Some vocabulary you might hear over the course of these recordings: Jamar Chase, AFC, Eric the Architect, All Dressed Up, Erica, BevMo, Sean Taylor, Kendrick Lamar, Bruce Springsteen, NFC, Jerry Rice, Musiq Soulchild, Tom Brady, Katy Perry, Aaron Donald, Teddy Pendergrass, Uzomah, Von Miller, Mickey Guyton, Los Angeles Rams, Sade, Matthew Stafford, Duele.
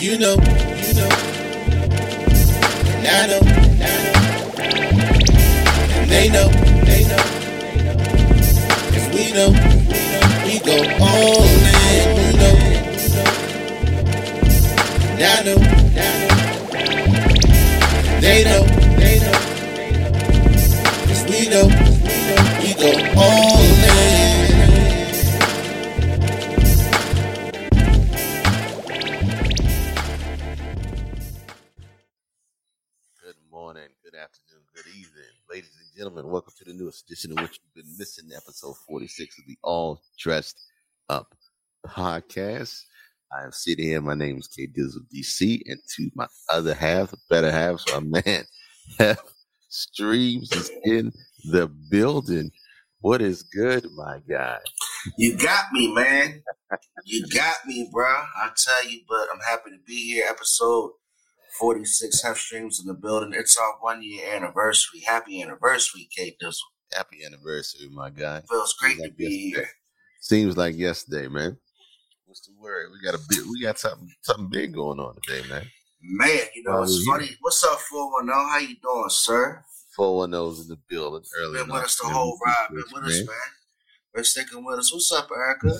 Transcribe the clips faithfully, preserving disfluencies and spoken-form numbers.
You know, you know, and I know, and I know, and they know, they know, cause we know, we go all in, you know, and I know, and they know, they know, cause we know, we go all in. Gentlemen, welcome to the newest edition of what you've been missing, episode forty-six of the All Dressed Up podcast. I am sitting here. My name is Kate Dizzle, D C, and to my other half, the better half, so my man, Heft Streams is in the building. What is good, my guy? You got me, man. You got me, bro. I tell you, but I'm happy to be here. Episode forty-six, Heft Streams in the building. It's our one-year anniversary. Happy anniversary, Kate Dizzle. Happy anniversary, my guy. Feels great Seems to like be yesterday. Here. Seems like yesterday, man. What's the word? We got a bit. We got something, something big going on today, man. Man, you know, it's funny. Here? What's up, four one oh? How you doing, sir? four one oh's in the building early. Been with us the whole ride. Been with us, man. Been sticking with us. What's up, Erica?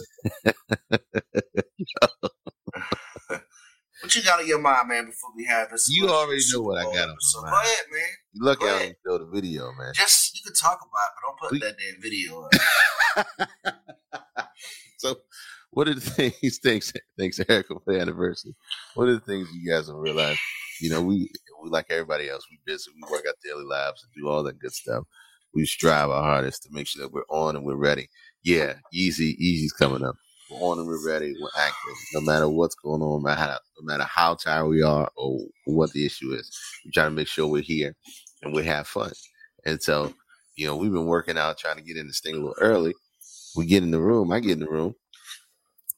What you got on your mind, man, before we have this? You already know what I got on my mind. Go ahead, man. You lucky I didn't show the video, man. Just, you can talk about it, but don't put that damn video up. So, what are the things, thanks, thanks Erica for the anniversary. What are the things you guys don't realize? You know, we, we like everybody else, we busy, we work our daily lives and do all that good stuff. We strive our hardest to make sure that we're on and we're ready. Yeah, easy, easy's coming up. We're on and we're ready. We're active. No matter what's going on, no matter, no matter how tired we are or what the issue is, we try to make sure we're here and we have fun. And so, you know, we've been working out, trying to get in this thing a little early. We get in the room. I get in the room.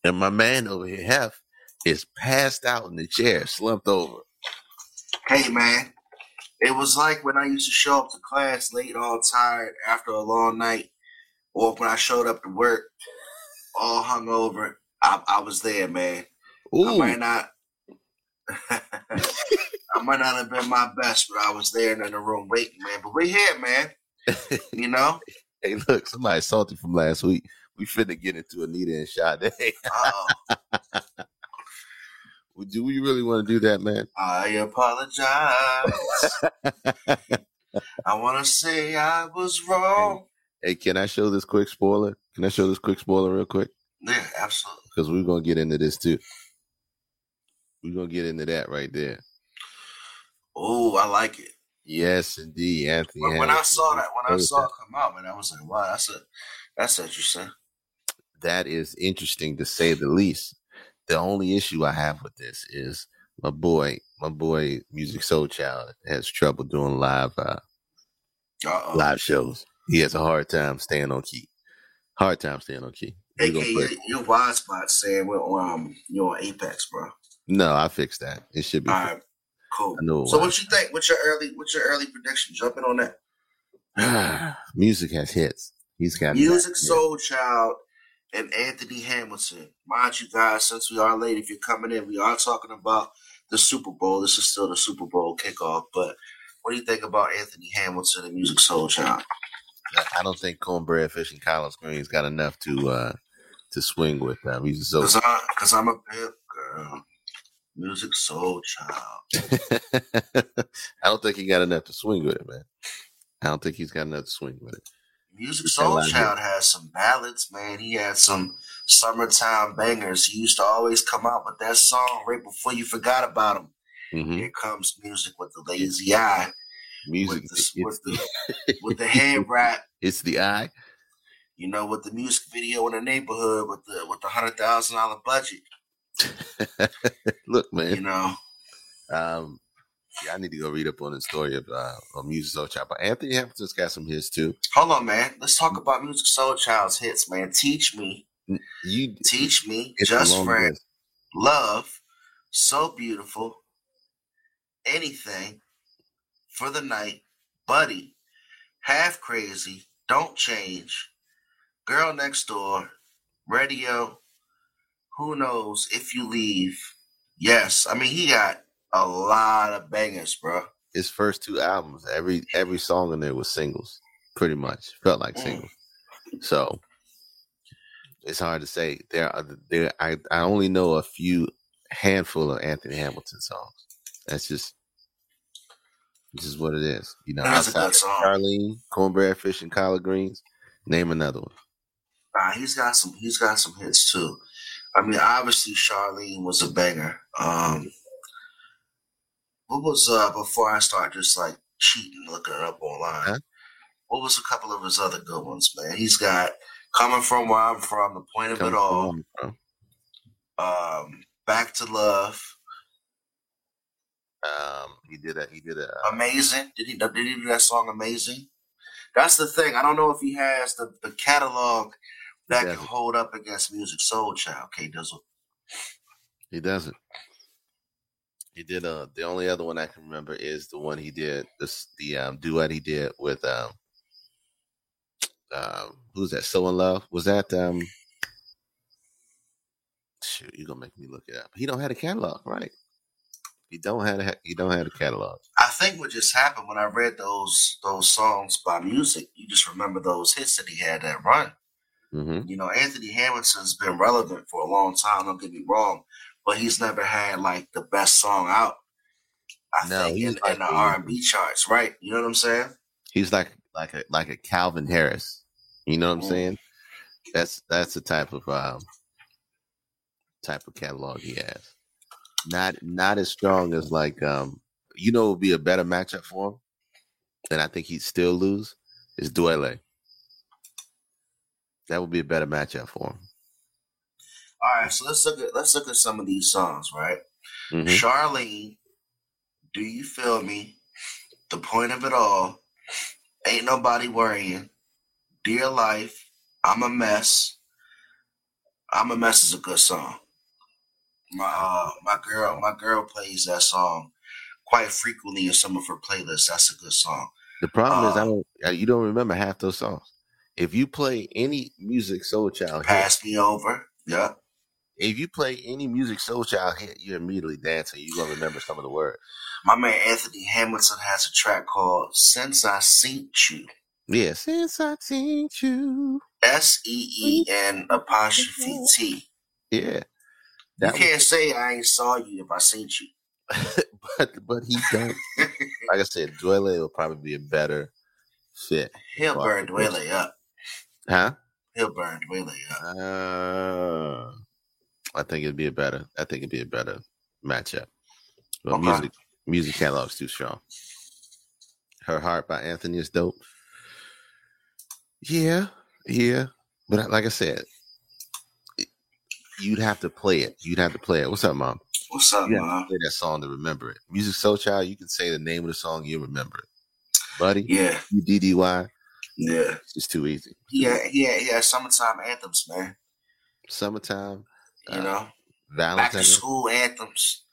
And my man over here, Hef, is passed out in the chair, slumped over. Hey, man. It was like when I used to show up to class late, all tired after a long night, or when I showed up to work all hungover. I, I was there, man. Ooh. I might not I might not have been my best, but I was there in the room waiting, man. But we're here, man. You know? Hey, look, somebody salty from last week. We finna get into Anita and Sade. Uh-oh. Do we really want to do that, man? I apologize. I want to say I was wrong. Hey, can I show this quick spoiler? Can I show this quick spoiler real quick? Yeah, absolutely. Because we're going to get into this, too. We're going to get into that right there. Oh, I like it. Yes, indeed, Anthony. When, when I saw that, when I saw it come out, man, I was like, wow, that's, a, that's interesting. That is interesting, to say the least. The only issue I have with this is my boy, my boy, Musiq Soulchild has trouble doing live, uh, live shows. He has a hard time staying on key. Hard time staying on key. Hey, your, your wide spot saying we're on, um, you're on Apex, bro. No, I fixed that. It should be all fixed. Right. Cool. So, what you think? What's your early? What's your early prediction? Jumping on that. Ah, Musiq has hits. He's got Musiq Soulchild and Anthony Hamilton. Mind you, guys, since we are late, if you're coming in, we are talking about the Super Bowl. This is still the Super Bowl kickoff. But what do you think about Anthony Hamilton and Musiq Soulchild? I don't think Cornbread Fish and Collard Greens got enough to uh, to swing with. Uh, Musiq Soul. Cause, I, Cause I'm a pimp, girl. Musiq Soulchild. I don't think he got enough to swing with it, man. I don't think he's got enough to swing with it. Musiq Soulchild has some ballads, man. He had some summertime bangers. He used to always come out with that song right before you forgot about him. Mm-hmm. Here comes Musiq with the lazy eye. Musiq with, this, with the with the hand wrap, it's the eye, you know, with the music video in the neighborhood with the with the hundred thousand dollar budget. Look, man, you know, um, yeah, I need to go read up on the story of uh, of Musiq Soulchild. But Anthony Hamilton's got some hits too. Hold on, man. Let's talk about Musiq Soulchild's hits, man. Teach me, you teach me, just friend, list. Love, so beautiful, anything. For the night, buddy, half crazy, don't change, girl next door, radio, who knows if you leave, Yes. I mean, he got a lot of bangers, bro. His first two albums, every every song in there was singles, pretty much. Felt like mm. singles. So it's hard to say. There are there I, I only know a few handful of Anthony Hamilton songs. That's just this is what it is. You know, that's outside a good song. Charlene, Cornbread, Fish and Collard Greens. Name another one. Uh, he's got some he's got some hits too. I mean, obviously Charlene was a banger. Um, what was uh before I start just like cheating, looking it up online? Huh? What was a couple of his other good ones, man? He's got Coming From Where I'm From, The Point of Coming It All, from. Um, Back to Love. Um, he did that. He did that. Amazing. Did he? Did he do that song? Amazing. That's the thing. I don't know if he has the, the catalog that can hold up against Musiq Soulchild. Kate Dizzle. He doesn't. He did. Uh, the only other one I can remember is the one he did. This the um, duet he did with um, uh, who's that? So in Love. Was that um? Shoot, you're gonna make me look it up. He don't have a catalog, right? You don't have a, you don't have a catalog. I think what just happened when I read those those songs by Musiq, you just remember those hits that he had that run. Mm-hmm. You know, Anthony Hamilton's been relevant for a long time. Don't get me wrong, but he's never had like the best song out. I no, think in, like, in the R and B charts, right? You know what I'm saying? He's like like a like a Calvin Harris. You know what mm-hmm. I'm saying? That's that's the type of um, type of catalog he has. Not not as strong as like um you know it would be a better matchup for him, and I think he'd still lose is Duele. That would be a better matchup for him. All right, so let's look at let's look at some of these songs, right? Mm-hmm. Charlene, Do You Feel Me? The Point of It All, Ain't Nobody Worrying, Dear Life, I'm a Mess. I'm a Mess is a good song. My uh, my girl, my girl plays that song quite frequently in some of her playlists. That's a good song. The problem uh, is, I don't. You don't remember half those songs. If you play any Musiq Soulchild, Pass hit, Me Over. Yeah. If you play any Musiq Soulchild hit, you're immediately dancing. You're gonna remember some of the words. My man Anthony Hamilton has a track called "Since I Seen You." Yeah, since I seen you. S E E N apostrophe T. Yeah. That you can't was, say I ain't saw you if I seen you. but but he don't. Like I said, Duele will probably be a better fit. He'll burn Duele up. Huh? He'll burn Duele up. Uh, I think it'd be a better. I think it'd be a better matchup. Well, okay. music music catalog's too strong. Her Heart by Anthony is dope. Yeah, yeah. But like I said. You'd have to play it. You'd have to play it. What's up, Mom? What's up, Mom? Play that song to remember it. Musiq Soulchild, you can say the name of the song, you remember it. Buddy? Yeah. You D D Y? Yeah. It's just too easy. Yeah, yeah, yeah. Summertime anthems, man. Summertime. You uh, know? Valentine's. Back to school anthems.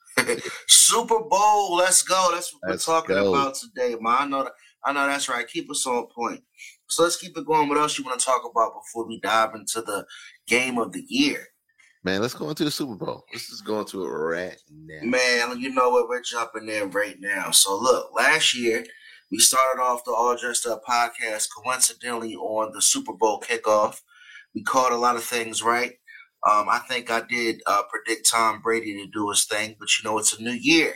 Super Bowl, let's go. That's what let's we're talking go. about today, Mom. I know, that, I know that's right. Keep us on point. So let's keep it going. What else you want to talk about before we dive into the game of the year? Man, let's go into the Super Bowl. Let's just go into it right now. Man, you know what? We're jumping there right now. So, look, last year, we started off the All Dressed Up podcast coincidentally on the Super Bowl kickoff. We caught a lot of things right. Um, I think I did uh, predict Tom Brady to do his thing, but, you know, it's a new year.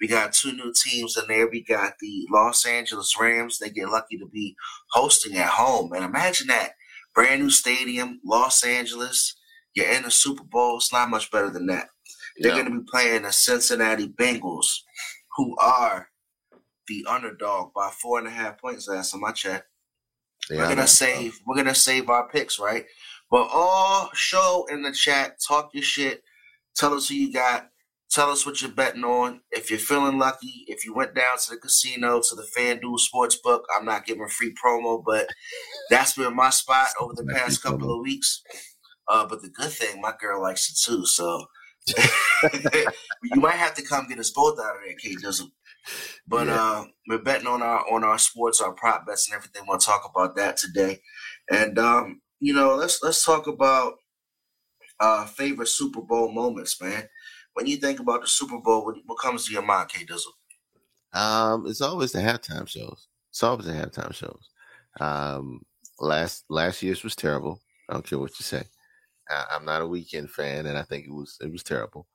We got two new teams in there. We got the Los Angeles Rams. They get lucky to be hosting at home. And imagine that. Brand new stadium, Los Angeles. You're in the Super Bowl. It's not much better than that. They're yeah. going to be playing the Cincinnati Bengals, who are the underdog by four and a half points last time I checked. Yeah, we're gonna save. Know. We're gonna save our picks, right? But all show in the chat. Talk your shit. Tell us who you got. Tell us what you're betting on. If you're feeling lucky, if you went down to the casino, to the FanDuel Sportsbook, I'm not giving free promo, but that's been my spot over the past couple of weeks. Uh, but the good thing, my girl likes it too. So you might have to come get us both out of there, Kate Dizzle. But yeah. uh, we're betting on our on our sports, our prop bets, and everything. We'll talk about that today. And um, you know, let's let's talk about uh, favorite Super Bowl moments, man. when you think about the Super Bowl, what, what comes to your mind, Kate Dizzle? Um, it's always the halftime shows. It's always the halftime shows. Um, last last year's was terrible. I don't care what you say. I, I'm not a weekend fan, and I think it was it was terrible.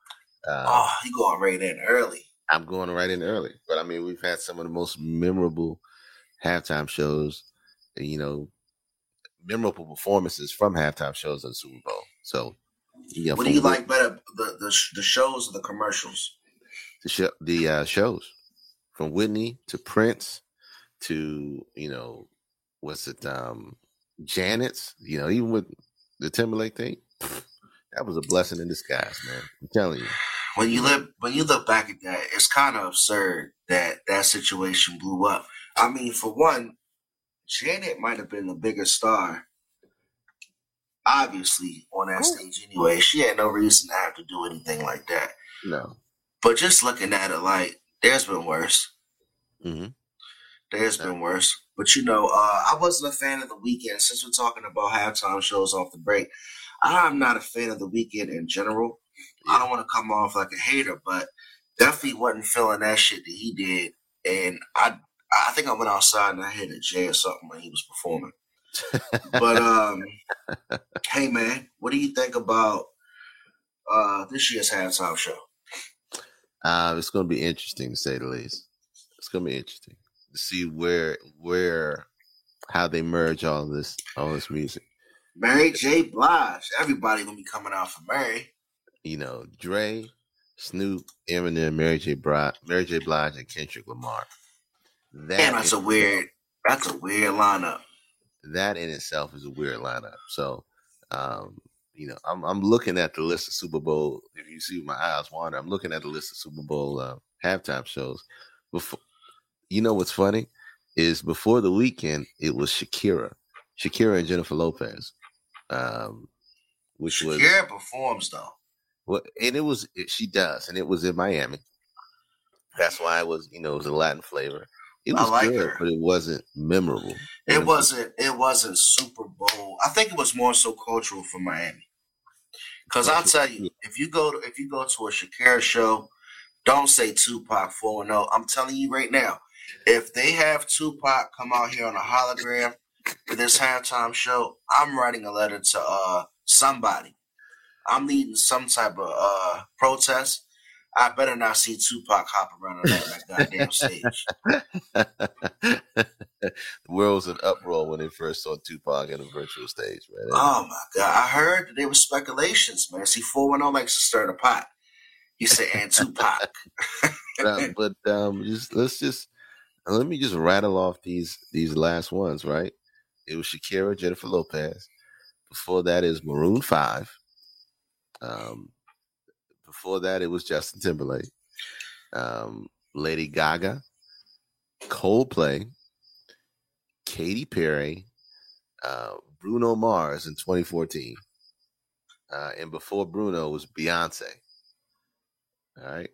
Uh, oh, you're going right in early. I'm going right in early. But, I mean, we've had some of the most memorable halftime shows, you know, memorable performances from halftime shows in the Super Bowl. So, you know, what do you like better, the the, the shows or the commercials? The, show, the uh, shows. From Whitney to Prince to, you know, what's it, um, Janet's, you know, even with the Timberlake thing, that was a blessing in disguise, man. I'm telling you. When you look, when you look back at that, it's kind of absurd that that situation blew up. I mean, for one, Janet might have been the biggest star, obviously, on that oh. stage anyway. She had no reason to have to do anything like that. No. But just looking at it like, there's been worse. Mm-hmm. There's yeah. been worse. But, you know, uh, I wasn't a fan of The Weeknd. Since we're talking about halftime shows off the break, I'm not a fan of The Weeknd in general. Yeah. I don't want to come off like a hater, but definitely wasn't feeling that shit that he did. And I I think I went outside and I hit a J or something when he was performing. But, um, hey, man, what do you think about uh, this year's halftime show? Uh, it's going to be interesting, to say the least. It's going to be interesting to see where, where, how they merge all this, all this music. Mary J. Blige, everybody going to be coming out for Mary. You know, Dre, Snoop, Eminem, Mary J. Blige, Mary J. Blige, and Kendrick Lamar. That Man, that's a weird, that's a weird lineup. That in itself is a weird lineup. So, um, You know, I'm I'm looking at the list of Super Bowl. If you see my eyes wander, I'm looking at the list of Super Bowl uh, halftime shows. Before, you know what's funny is before The Weeknd, it was Shakira, Shakira and Jennifer Lopez, um, which Shakira was Shakira performs though. Well, and it was it, she does, and it was in Miami. That's why it was, you know, it was a Latin flavor. It was I like good, her. But it wasn't memorable. It and wasn't. It wasn't Super Bowl. I think it was more so cultural for Miami. Because I'll tell you, if you go to if you go to a Shakira show, don't say Tupac four and oh. I'm telling you right now, if they have Tupac come out here on a hologram for this halftime show, I'm writing a letter to uh, somebody. I'm leading some type of uh, protest. I better not see Tupac hop around on that goddamn stage. The world was in uproar when they first saw Tupac on a virtual stage, man. Oh, my God. I heard that there were speculations, man. See, four one oh likes to stir the pot. You said, and Tupac. uh, but um, just, let's just, let me just rattle off these, these last ones, right? It was Shakira, Jennifer Lopez. Before that is Maroon five. Um, Before that, it was Justin Timberlake, um, Lady Gaga, Coldplay, Katy Perry, uh, Bruno Mars in twenty fourteen. Uh, and before Bruno was Beyonce. All right.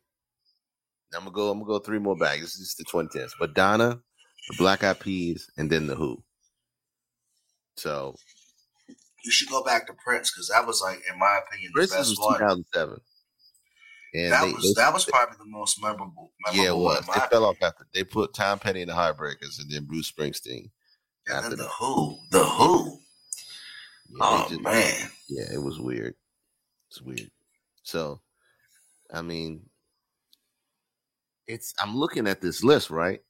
I'm gonna go, I'm gonna go three more back. This is the twenty tens. Madonna, the Black Eyed Peas, and then the Who. So you should go back to Prince, because that was, like, in my opinion, Prince the best was two thousand seven. One. And that they, was they, that was probably the most memorable. memorable yeah, it was. They fell off after they put Tom Petty in the Heartbreakers, and then Bruce Springsteen. And after then the that. Who, the Who. Yeah, oh just, man, yeah, it was weird. It's weird. So, I mean, it's I'm looking at this list, right,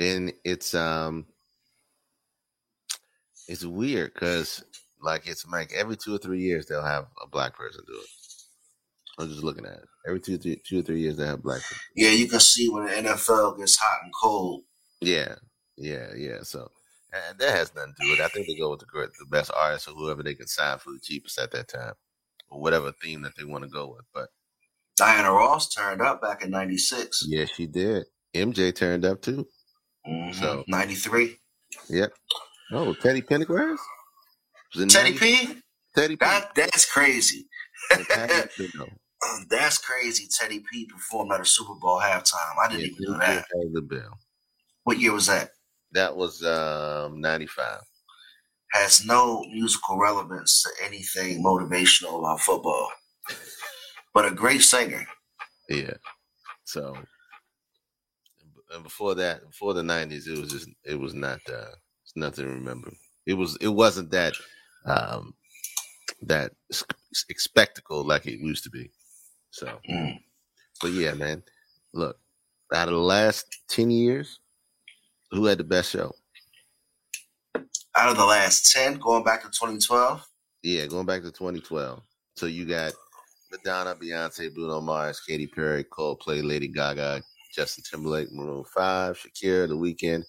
and it's um, it's weird because like it's like every two or three years they'll have a black person do it. I'm just looking at it. Every two, three, two or three years, they have black people. Yeah, you can see when the N F L gets hot and cold. Yeah, yeah, yeah. So and that has nothing to do with it. I think they go with the, the best artists or whoever they can sign for the cheapest at that time or whatever theme that they want to go with. But Diana Ross turned up back in ninety-six. Yeah, she did. M J turned up, too. Mm-hmm. So ninety-three. Yep. Oh, Teddy Pendergrass? Teddy P? Teddy P. That, that's crazy. That's crazy. Teddy P performed at a Super Bowl halftime. I didn't yeah, even know that. The bell. What year was that? That was um, ninety-five. Has no musical relevance to anything motivational about football. But a great singer. Yeah. So, and before that, before the nineties, it was just, it was not, uh, it's nothing to remember. It was, it wasn't that, um, that spectacle like it used to be. So, mm. But yeah, man, look, out of the last ten years, who had the best show? Out of the last ten, going back to twenty twelve? Yeah, going back to twenty twelve. So you got Madonna, Beyonce, Bruno Mars, Katy Perry, Coldplay, Lady Gaga, Justin Timberlake, Maroon five, Shakira, The Weeknd,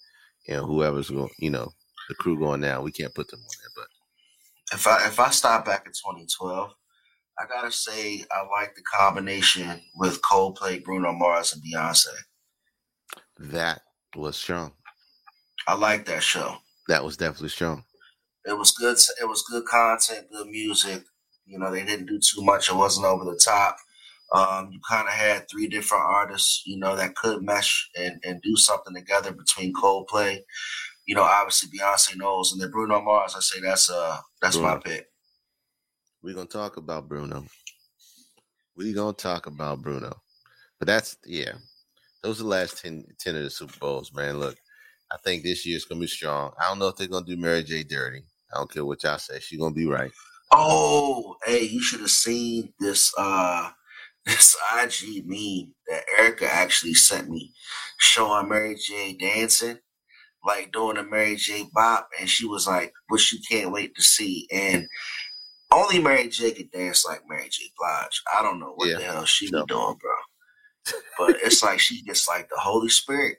and whoever's going, you know, the crew going now. We can't put them on there, but if I if I stop back in twenty twelve, I gotta say I like the combination with Coldplay, Bruno Mars, and Beyonce. That was strong. I like that show. That was definitely strong. It was good. It was good content, good music. You know, they didn't do too much. It wasn't over the top. Um, you kind of had three different artists, you know, that could mesh and, and do something together between Coldplay. You know, obviously Beyonce knows, and then Bruno Mars. I say that's uh that's Bruno. My pick. We're gonna talk about Bruno. We're gonna talk about Bruno. But that's yeah. Those are the last ten, ten of the Super Bowls, man. Look, I think this year's gonna be strong. I don't know if they're gonna do Mary J. Dirty. I don't care what y'all say. She's gonna be right. Oh, hey, you should have seen this uh this I G meme that Erica actually sent me showing Mary J. dancing, like doing a Mary J. bop, and she was like, "Which you can't wait to see." And only Mary J. could dance like Mary J. Blige. I don't know what yeah. the hell she no. be doing, bro. But it's like she gets like the Holy Spirit.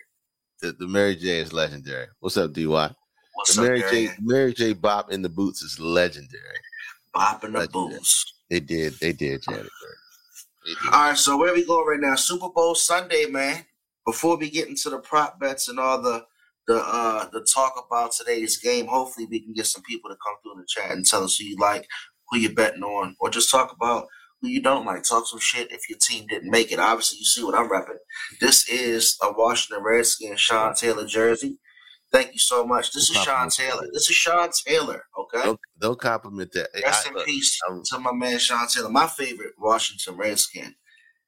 The, the Mary J. is legendary. What's up, D Y? What's the Mary up, J. Mary J. bop in the boots is legendary. Bop in the boots. They did. They did, Janet. All right, so where we going right now? Super Bowl Sunday, man. Before we get into the prop bets and all the the uh, the talk about today's game, hopefully we can get some people to come through in the chat and tell us who you like, who you're betting on, or just talk about who you don't like. Talk some shit if your team didn't make it. Obviously, you see what I'm repping. This is a Washington Redskins Sean Taylor jersey. Thank you so much. This is Sean Taylor. This is Sean Taylor, okay? Don't, don't compliment that. Rest I, in I, peace I, to my man Sean Taylor, my favorite Washington Redskin.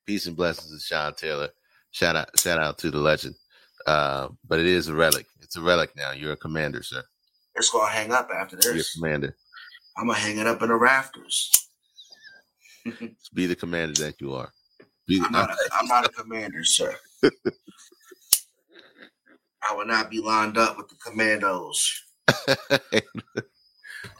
Peace and blessings to Sean Taylor. Shout out shout out to the legend. Uh, but it is a relic. It's a relic now. You're a commander, sir. It's going to hang up after this. You're a commander. I'm going to hang it up in the rafters. Be the commander that you are. Be the, I'm, not a, I'm not a commander, sir. I would not be lined up with the commandos.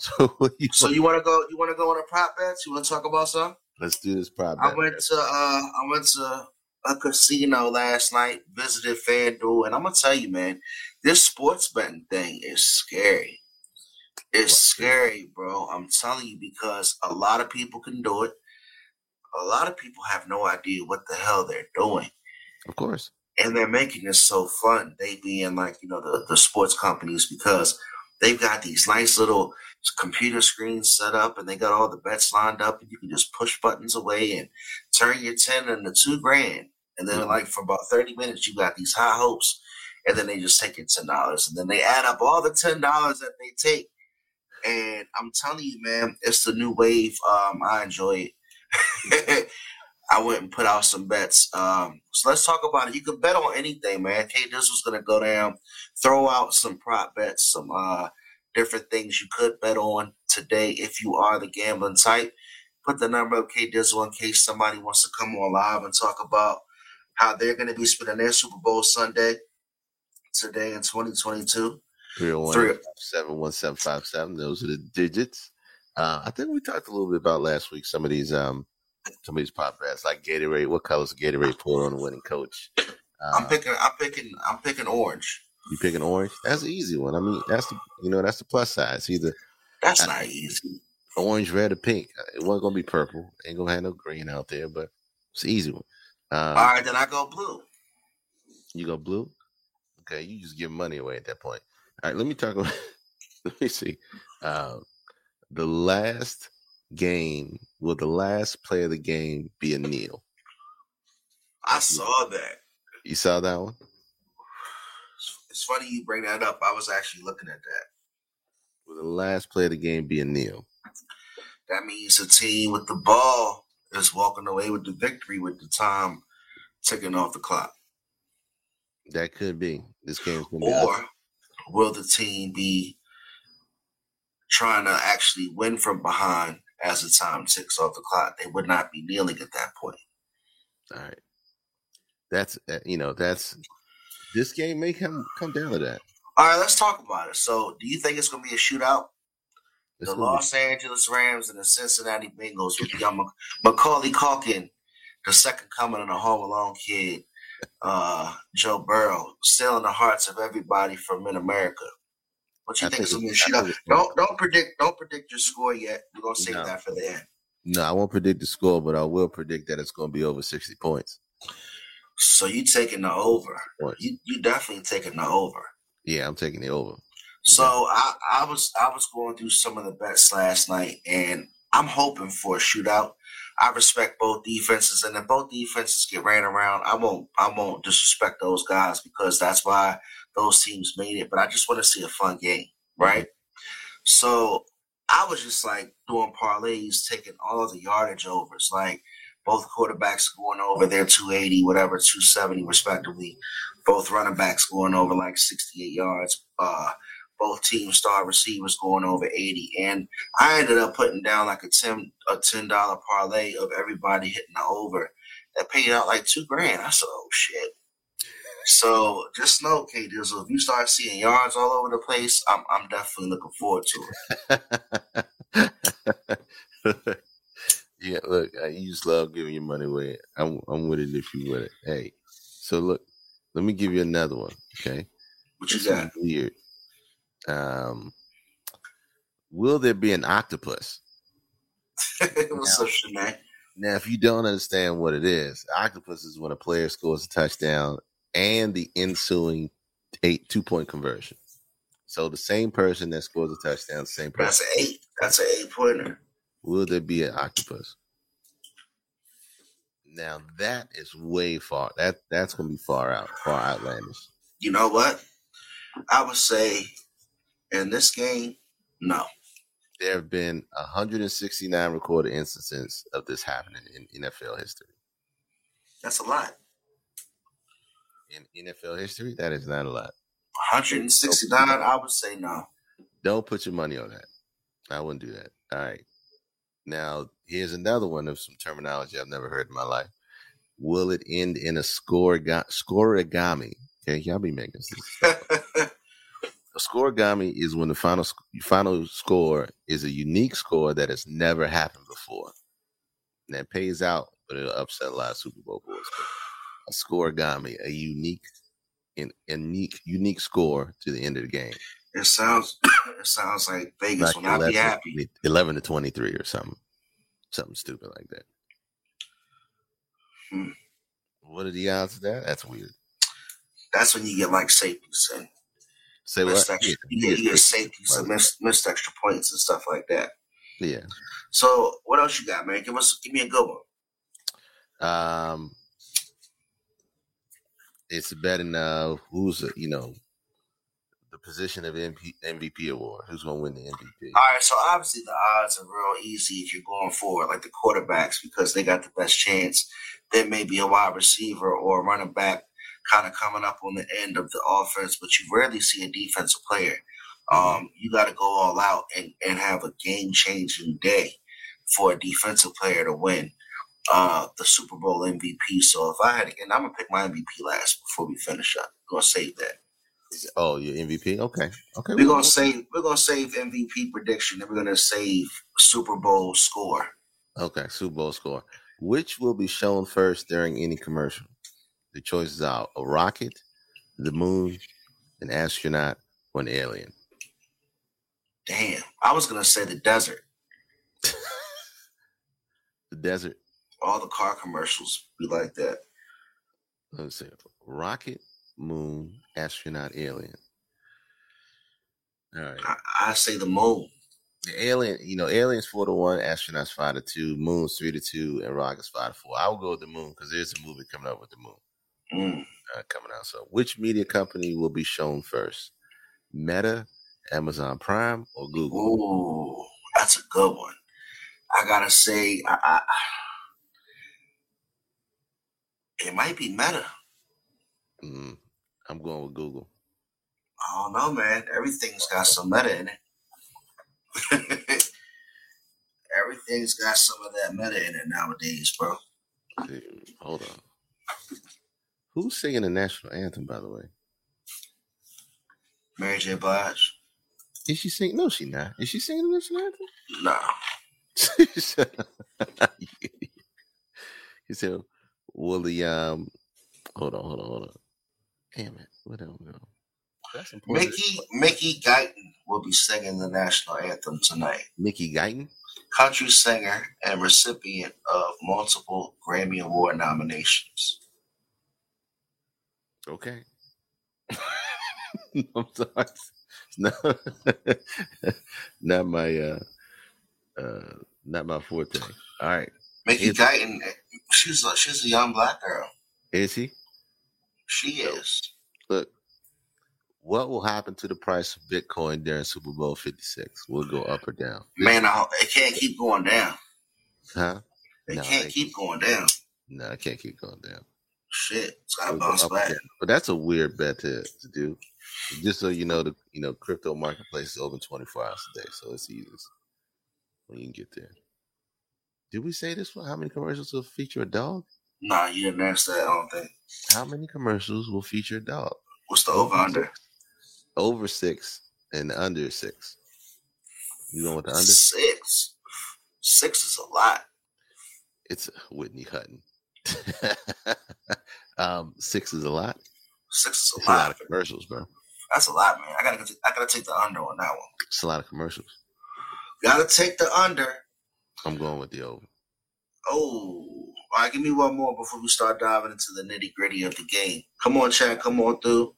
so, you so you want to go? You want to go on a prop bets? You want to talk about some? Let's do this prop bet. I went to uh, I went to a casino last night. Visited FanDuel, and I'm gonna tell you, man, this sports betting thing is scary. It's scary, bro. I'm telling you, because a lot of people can do it. A lot of people have no idea what the hell they're doing. Of course. And they're making this so fun. They being like, you know, the, the sports companies, because they've got these nice little computer screens set up and they got all the bets lined up and you can just push buttons away and turn your ten into two grand. And then mm-hmm. like for about thirty minutes, you got these high hopes and then they just take your ten dollars and then they add up all the ten dollars that they take. And I'm telling you, man, it's the new wave. Um, I enjoy it. I went and put out some bets. Um, so let's talk about it. You can bet on anything, man. Kate Dizzle was going to go down, throw out some prop bets, some uh, different things you could bet on today if you are the gambling type. Put the number of Kate Dizzle in case somebody wants to come on live and talk about how they're going to be spending their Super Bowl Sunday today in twenty twenty-two. three oh one, seven one seven five seven. Those are the digits. Uh, I think we talked a little bit about last week some of these um, – Some of these pop bets, like Gatorade. What color is Gatorade poured on the winning coach? Uh, I'm picking. I'm picking. I'm picking orange. You picking orange? That's an easy one. I mean, that's the you know that's the plus side. It's either that's I, not easy. Orange, red, or pink. It wasn't gonna be purple. Ain't gonna have no green out there, but it's an easy one. Um, All right, then I go blue. You go blue. Okay, you just give money away at that point. All right, let me talk about. Let me see. Um, the last. Game will the last play of the game be a kneel? I saw that. You saw that one? It's funny you bring that up. I was actually looking at that. Will the last play of the game be a kneel? That means a team with the ball is walking away with the victory with the time ticking off the clock. That could be. This game's gonna be Or up. Will the team be trying to actually win from behind as the time ticks off the clock? They would not be kneeling at that point. All right. That's, you know, that's this game may come, come down to that. All right, let's talk about it. So, do you think it's going to be a shootout? The Los Angeles Rams and the Cincinnati Bengals with young Macaulay Culkin, the second coming of the Home Alone kid, uh, Joe Burrow, still in the hearts of everybody from in America. What you I think, think is going to be a shootout? Don't don't predict don't predict your score yet. We're gonna save no. that for the end. No, I won't predict the score, but I will predict that it's going to be over sixty points. So you taking the over? You you definitely taking the over. Yeah, I'm taking the over. So I, I was I was going through some of the bets last night, and I'm hoping for a shootout. I respect both defenses, and if both defenses get ran around, I won't I won't disrespect those guys because that's why those teams made it. But I just want to see a fun game, right? So I was just like doing parlays, taking all of the yardage overs, like both quarterbacks going over their two eighty, whatever, two seventy respectively. Both running backs going over like sixty-eight yards. Uh, Both team star receivers going over eighty, and I ended up putting down like a ten a ten dollar parlay of everybody hitting the over. That paid out like two grand. I said, "Oh shit!" So just know, Kate Dizzle, if you start seeing yards all over the place, I'm I'm definitely looking forward to it. Yeah, look, you just love giving your money away. I'm I'm with it if you with it. Hey, so look, let me give you another one, okay? What you got? Weird. Um, will there be an octopus? What's up, Shanae? Now, if you don't understand what it is, octopus is when a player scores a touchdown and the ensuing eight two-point conversion. So the same person that scores a touchdown, the same person. That's an eight. That's an eight-pointer. Will there be an octopus? Now, that is way far. That That's going to be far out, far outlandish. You know what? I would say... in this game, no. There have been one hundred sixty-nine recorded instances of this happening in N F L history. That's a lot. In N F L history, that is not a lot. one hundred sixty-nine, I would say no. Don't put your money on that. I wouldn't do that. All right. Now, here's another one of some terminology I've never heard in my life. Will it end in a scoregami? Okay, y'all be making this. A scoregami is when the final sc- final score is a unique score that has never happened before. And that pays out, but it'll upset a lot of Super Bowl boys. A scoregami, a unique, an unique, unique score to the end of the game. It sounds, it sounds like Vegas like will not eleven, be happy. Eleven to twenty-three or something, something stupid like that. Hmm. What are the odds of that? That's weird. That's when you get like safeties and. Say missed what? Extra, yeah, you get safeties and missed, missed extra points and stuff like that. Yeah. So what else you got, man? Give us, give me a good one. Um, it's betting uh, who's a, you know the position of M V P award. Who's going to win the M V P? All right. So obviously the odds are real easy if you're going forward, like the quarterbacks, because they got the best chance. There may be a wide receiver or a running back kind of coming up on the end of the offense, but you rarely see a defensive player. Um, you got to go all out and, and have a game-changing day for a defensive player to win uh, the Super Bowl M V P. So if I had – and I'm going to pick my M V P last before we finish up. I'm going to save that. Oh, your M V P? Okay. Okay. We're going to save We're gonna save M V P prediction, and we're going to save Super Bowl score. Okay, Super Bowl score. Which will be shown first during any commercial? The choices are a rocket, the moon, an astronaut, or an alien. Damn. I was going to say the desert. The desert. All the car commercials be like that. Let me see. Rocket, moon, astronaut, alien. All right. I, I say the moon. The alien, you know, aliens four to one, astronauts five to two, moon's three to two, and rockets five to four. I will go with the moon because there's a movie coming up with the moon. Mm. Uh, coming out. So, which media company will be shown first? Meta, Amazon Prime, or Google? Ooh, that's a good one. I gotta say, I, I, It might be Meta. Mm, I'm going with Google. I don't know, man. Everything's got some meta in it. Everything's got some of that meta in it nowadays, bro. Dude, hold on. Who's singing the national anthem, by the way? Mary J. Blige. Is she singing? No, she not. Is she singing the national anthem? No. You said William. Hold on, hold on, hold on. Damn it. Where did I go? That's important. Mickey Mickey Guyton will be singing the national anthem tonight. Mickey Guyton, country singer and recipient of multiple Grammy Award nominations. Okay. I'm sorry. No, not my uh, uh, not my forte. All right. Mickey is Guyton, he? she's a, she's a young black girl. Is he? She so, is. Look. What will happen to the price of Bitcoin during Super Bowl fifty-six? Will it go up or down? Man, I, it can't keep going down. Huh? It no, can't it keep going down. No, it can't keep going down. Shit, it's got to bounce back. But that's a weird bet to, to do. Just so you know, the you know crypto marketplace is open twenty-four hours a day, so it's easy when you can get there. Did we say this one? How many commercials will feature a dog? Nah, you didn't ask that, I don't think. How many commercials will feature a dog? What's the over-under? Over six and under six. You going with the under? Six. Six is a lot. It's Whitney Hutton. um, six is a lot. Six is a it's lot. A lot of commercials, bro. That's a lot, man. I gotta, I gotta take the under on that one. It's a lot of commercials. Gotta take the under. I'm going with the over. Oh, all right. Give me one more before we start diving into the nitty gritty of the game. Come on, Chad. Come on through.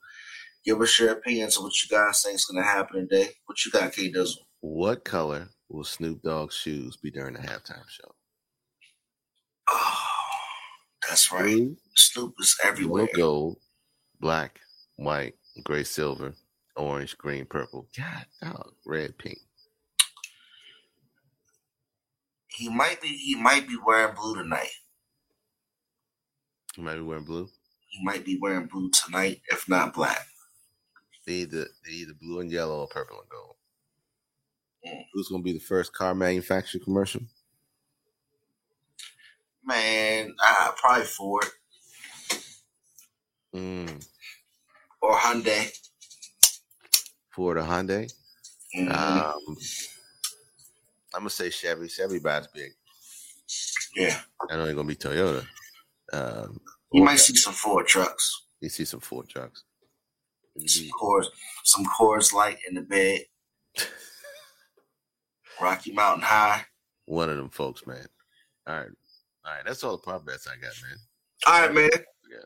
Give us your opinions on what you guys think is going to happen today. What you got, Kate Dizzle? What color will Snoop Dogg's shoes be during the halftime show? Oh, that's right. Blue, Snoop is everywhere. Blue, gold, black, white, gray, silver, orange, green, purple. God, dog, red, pink. He might be. He might be wearing blue tonight. He might be wearing blue. He might be wearing blue tonight, if not black. Either either blue and yellow or purple and gold. Mm. Who's gonna be the first car manufacturer commercial? Man, uh, probably Ford mm. or Hyundai. Ford or Hyundai? Mm-hmm. Um, I'm gonna say Chevy. Chevy buys big. Yeah, I know it's gonna be Toyota. Um, you might see some Ford trucks. You see some Ford trucks. Some Coors, some Coors Light in the bed. Rocky Mountain High. One of them folks, man. All right. All right. That's all the prop bets I got, man. All right, man. Yeah.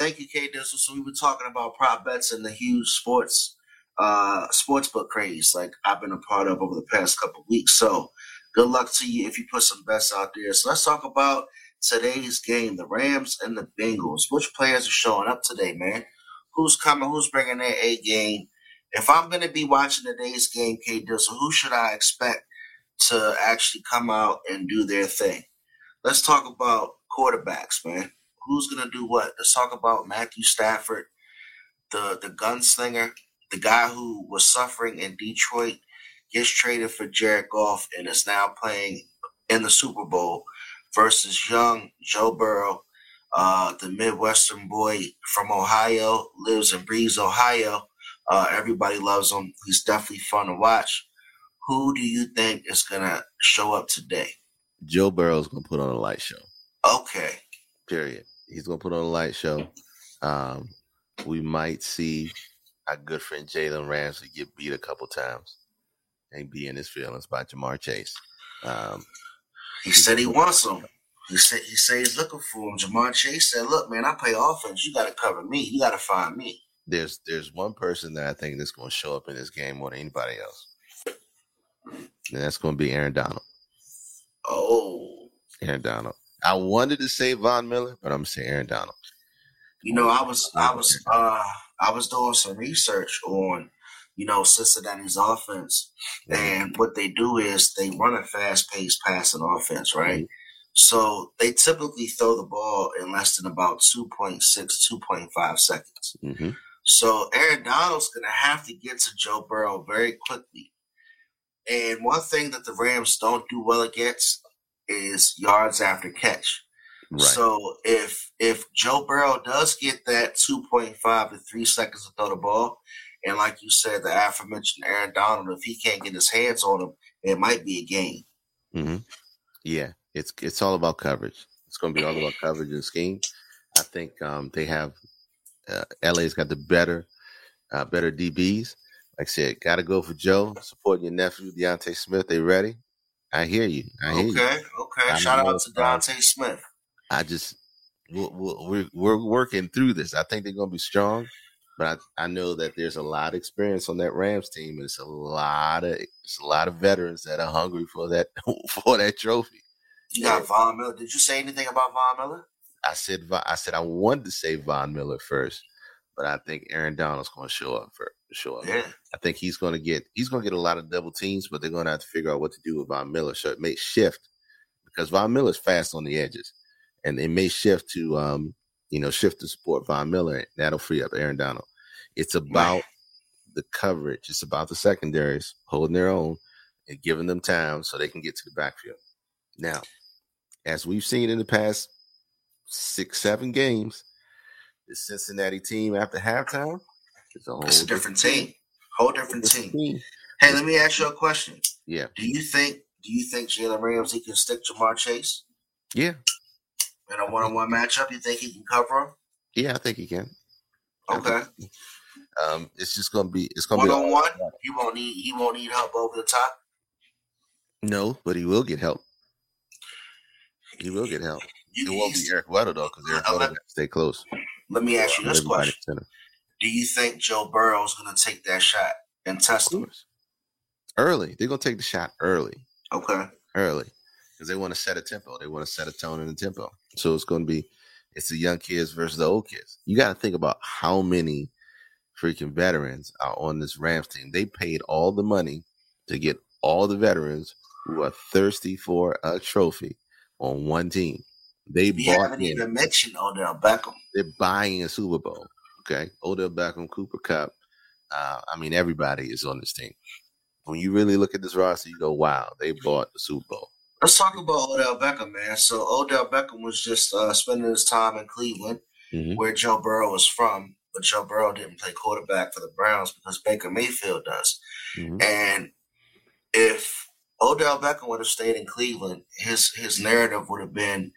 Thank you, K Dizzle. So we were talking about prop bets and the huge sports uh, sportsbook craze like I've been a part of over the past couple of weeks. So good luck to you if you put some bets out there. So let's talk about today's game, the Rams and the Bengals. Which players are showing up today, man? Who's coming? Who's bringing their A game? If I'm going to be watching today's game, Kate Dizzle, who should I expect to actually come out and do their thing? Let's talk about quarterbacks, man. Who's going to do what? Let's talk about Matthew Stafford, the, the gunslinger, the guy who was suffering in Detroit, gets traded for Jared Goff and is now playing in the Super Bowl versus young Joe Burrow. Uh, the Midwestern boy from Ohio, lives and breathes Ohio. Uh, everybody loves him. He's definitely fun to watch. Who do you think is going to show up today? Joe Burrow's going to put on a light show. Okay. Period. He's going to put on a light show. Um, we might see our good friend Jalen Ramsey get beat a couple times and be in his feelings by Jamar Chase. Um, he said he wants him. He said he said he's looking for him. Jamar Chase said, "Look, man, I play offense. You got to cover me. You got to find me." There's there's one person that I think that's going to show up in this game more than anybody else, and that's going to be Aaron Donald. Oh, Aaron Donald. I wanted to say Von Miller, but I'm gonna say Aaron Donald. You know, I was I was uh, I was doing some research on you know Cincinnati's offense, and what they do is they run a fast paced passing offense, right? Mm-hmm. So they typically throw the ball in less than about two point six, two point five seconds. Mm-hmm. So Aaron Donald's going to have to get to Joe Burrow very quickly. And one thing that the Rams don't do well against is yards after catch. Right. So if if Joe Burrow does get that two point five to three seconds to throw the ball, and like you said, the aforementioned Aaron Donald, if he can't get his hands on him, it might be a game. Mm-hmm. Yeah, it's it's all about coverage. It's going to be all about coverage and scheme. I think um, they have uh, L A's got the better uh, better D Bs. Like I said, got to go for Joe. Supporting your nephew, Deontay Smith. They ready? I hear you. I hear okay, you. Okay, okay. Shout out to Deontay Smith. I just we're we're working through this. I think they're going to be strong, but I, I know that there's a lot of experience on that Rams team, and it's a lot of it's a lot of veterans that are hungry for that for that trophy. You got Von Miller. Did you say anything about Von Miller? I said I said I wanted to say Von Miller first, but I think Aaron Donald's going to show up for show up. Yeah. I think he's going to get he's going to get a lot of double teams, but they're going to have to figure out what to do with Von Miller. So it may shift because Von Miller's fast on the edges. And they may shift to, um, you know, shift to support Von Miller. And that'll free up Aaron Donald. It's about Man. the coverage. It's about the secondaries holding their own and giving them time so they can get to the backfield. Now, as we've seen in the past six, seven games, the Cincinnati team after halftime is a whole it's a different, different team. team. Whole different team. team. Hey, it's let me ask you a question. Yeah. Do you think do you think Jalen Ramsey can stick Jamar Chase? Yeah. In a one-on-one matchup, you think he can cover him? Yeah, I think he can. Okay. Um, it's just gonna be it's gonna be one-on-one. He won't need he won't need help over the top. No, but he will get help. He will get help. It won't be Eric Weddle though, because Eric Weddle got to stay close. Let me ask you this question: do you think Joe Burrow is gonna take that shot and test him early? They're gonna take the shot early. Okay. Early. Because they want to set a tempo. They want to set a tone and a tempo. So it's going to be, it's the young kids versus the old kids. You got to think about how many freaking veterans are on this Rams team. They paid all the money to get all the veterans who are thirsty for a trophy on one team. They we bought haven't in, even mentioned Odell Beckham. They're buying a Super Bowl. Okay. Odell Beckham, Cooper Kupp. Uh, I mean, everybody is on this team. When you really look at this roster, you go, wow, they bought the Super Bowl. Let's talk about Odell Beckham, man. So Odell Beckham was just uh, spending his time in Cleveland, mm-hmm. where Joe Burrow was from, but Joe Burrow didn't play quarterback for the Browns because Baker Mayfield does. Mm-hmm. And if Odell Beckham would have stayed in Cleveland, his his narrative would have been,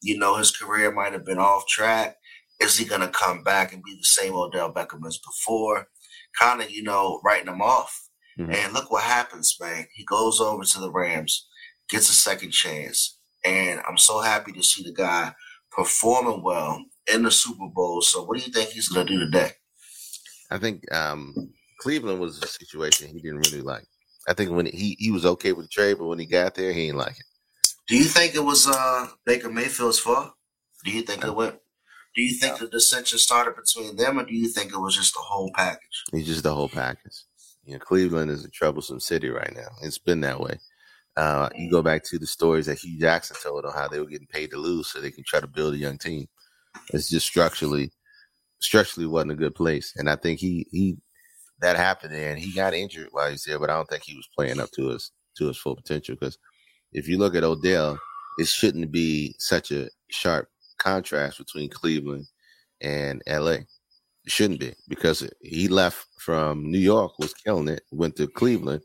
you know, his career might have been off track. Is he going to come back and be the same Odell Beckham as before? Kind of, you know, writing him off. Mm-hmm. And look what happens, man. He goes over to the Rams. Gets a second chance, and I'm so happy to see the guy performing well in the Super Bowl. So what do you think he's going to do today? I think um, Cleveland was a situation he didn't really like. I think when he, he was okay with the trade, but when he got there, he didn't like it. Do you think it was uh, Baker Mayfield's fault? Do you think no. it went? Do you think no. the dissension started between them, or do you think it was just the whole package? It's just the whole package. You know, Cleveland is a troublesome city right now. It's been that way. Uh, you go back to the stories that Hugh Jackson told on how they were getting paid to lose so they can try to build a young team. It's just structurally, structurally wasn't a good place. And I think he, he that happened there, and he got injured while he was there, but I don't think he was playing up to his, to his full potential. Because if you look at Odell, it shouldn't be such a sharp contrast between Cleveland and L A. It shouldn't be, because he left from New York, was killing it, went to Cleveland,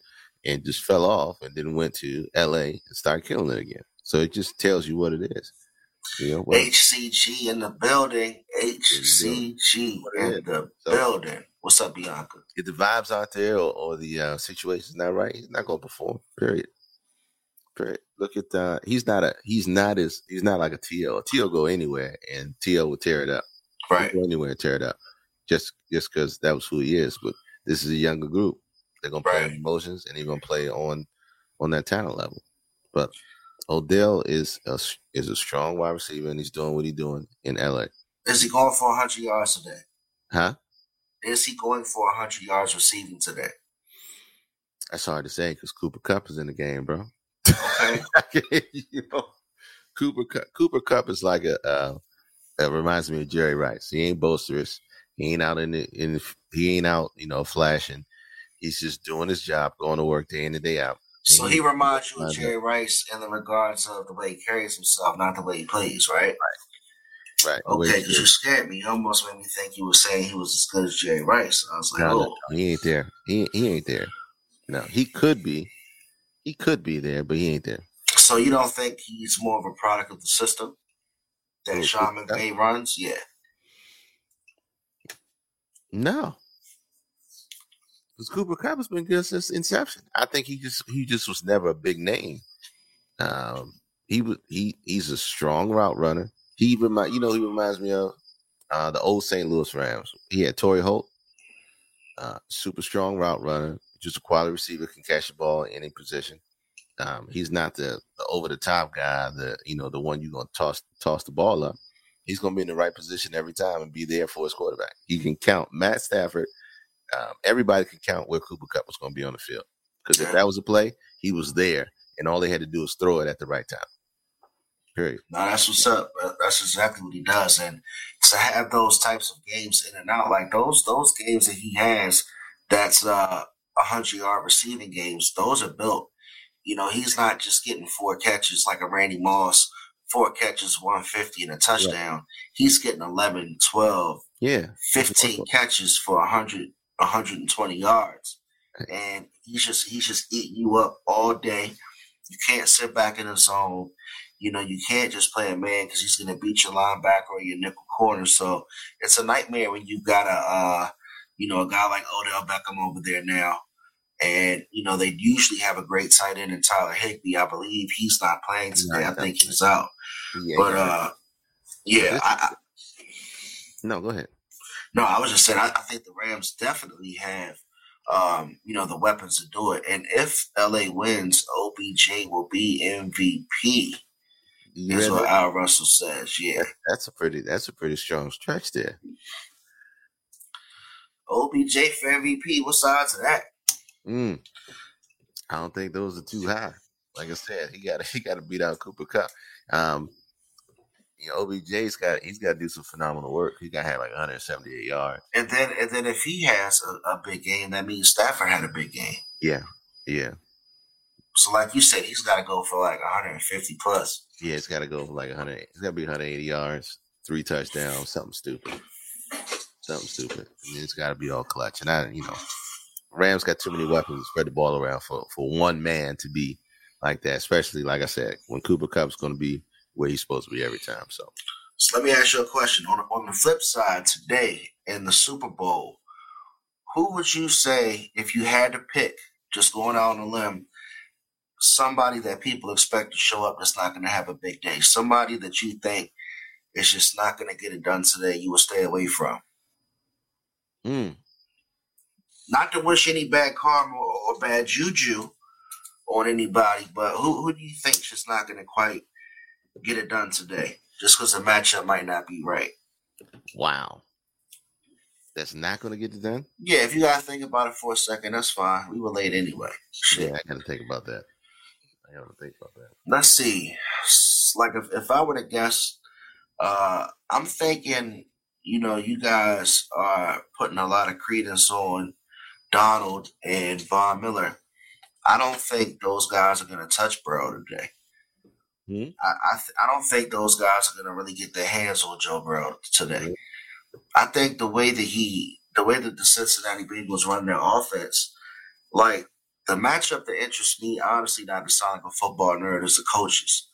and just fell off, and then went to L A and started killing it again. So it just tells you what it is. You know, what H C G in the building. H C G in the so, building. What's up, Bianca? If the vibes out there or, or the uh, situation's not right, he's not going to perform. Period. Period. Look at uh, he's not a he's not as he's not like a T O. A T O go anywhere, and T O will tear it up. Right. He'll go anywhere and tear it up. Just just because that was who he is. But this is a younger group. They're going to play on emotions, and they're going to play on on that talent level. But Odell is a, is a strong wide receiver, and he's doing what he's doing in L A. Is he going for one hundred yards today? Huh? Is he going for one hundred yards receiving today? That's hard to say because Cooper Kupp is in the game, bro. Okay. you know, Cooper Kupp, Cooper Kupp is like a. Uh, it reminds me of Jerry Rice. He ain't boisterous. He ain't out in the, in the, he ain't out, you know, flashing. He's just doing his job, going to work day in and day out. So he, he reminds you of Jerry Rice in the regards of the way he carries himself, not the way he plays, right? Right. Right. Okay, because you scared me. You almost made me think you were saying he was as good as Jerry Rice. I was like, no, oh. No, he ain't there. He he ain't there. No, he could be. He could be there, but he ain't there. So you don't think he's more of a product of the system that Sean McVay runs? Yeah. No. Because Cooper Kupp has been good since inception. I think he just he just was never a big name. Um, he was he he's a strong route runner. He remind you know he reminds me of uh, the old Saint Louis Rams. He had Torrey Holt, uh, super strong route runner, just a quality receiver, can catch the ball in any position. Um, he's not the, the over the top guy, the you know the one you're gonna toss toss the ball up. He's gonna be in the right position every time and be there for his quarterback. He can count Matt Stafford. Um, everybody can count where Cooper Kupp was going to be on the field, because if that was a play, he was there, and all they had to do was throw it at the right time. Period. No, that's what's up. That's exactly what he does, and to have those types of games in and out, like those those games that he has, that's uh, one hundred yard receiving games. Those are built. You know, he's not just getting four catches like a Randy Moss, four catches, one fifty, and a touchdown. Right. He's getting eleven, twelve, yeah, fifteen catches for one hundred. one hundred twenty yards, and he's just he's just eating you up all day. You can't sit back in the zone. You know, you can't just play a man, because he's going to beat your linebacker or your nickel corner. So it's a nightmare when you got a uh, you know a guy like Odell Beckham over there now, and you know they usually have a great tight end in Tyler Higbee. I believe he's not playing today. No, I think he's out. Yeah, but uh, yeah, I, I, no, go ahead. No, I was just saying, I, I think the Rams definitely have, um, you know, the weapons to do it. And if L A wins, O B J will be M V P. Yeah, that's what Al Russell says. Yeah, that, that's a pretty, that's a pretty strong stretch there. O B J for M V P. What sides of that? Mm. I don't think those are too high. Like I said, he got he got to beat out Cooper Kupp. Um, You know, O B J's got he's got to do some phenomenal work. He got to have like one hundred seventy-eight yards. And then, and then if he has a, a big game, that means Stafford had a big game. Yeah, yeah. So, like you said, he's got to go for like one hundred fifty plus. Yeah, it's got to go for like one hundred. It's got to be one hundred eighty yards, three touchdowns, something stupid, something stupid. I mean, it's got to be all clutch. And I, you know, Rams got too many weapons to spread the ball around for for one man to be like that. Especially, like I said, when Cooper Kupp's going to be where he's supposed to be every time. So, so let me ask you a question. On, on the flip side today in the Super Bowl, who would you say, if you had to pick, just going out on a limb, somebody that people expect to show up that's not going to have a big day, somebody that you think is just not going to get it done today, you would stay away from? Mm. Not to wish any bad karma or bad juju on anybody, but who, who do you think is just not going to quite get it done today, just because the matchup might not be right? Wow. That's not going to get it done? Yeah, if you got to think about it for a second, that's fine. We were late anyway. Shit. Yeah, I got to think about that. I got to think about that. Let's see. Like, if, if I were to guess, uh, I'm thinking, you know, you guys are putting a lot of credence on Donald and Von Miller. I don't think those guys are going to touch Burrow today. Hmm? I I, th- I don't think those guys are gonna really get their hands on Joe Burrow today. Hmm. I think the way that he, the way that the Cincinnati Bengals run their offense, like the matchup that interests me, honestly, not to sound like a football nerd, is the coaches.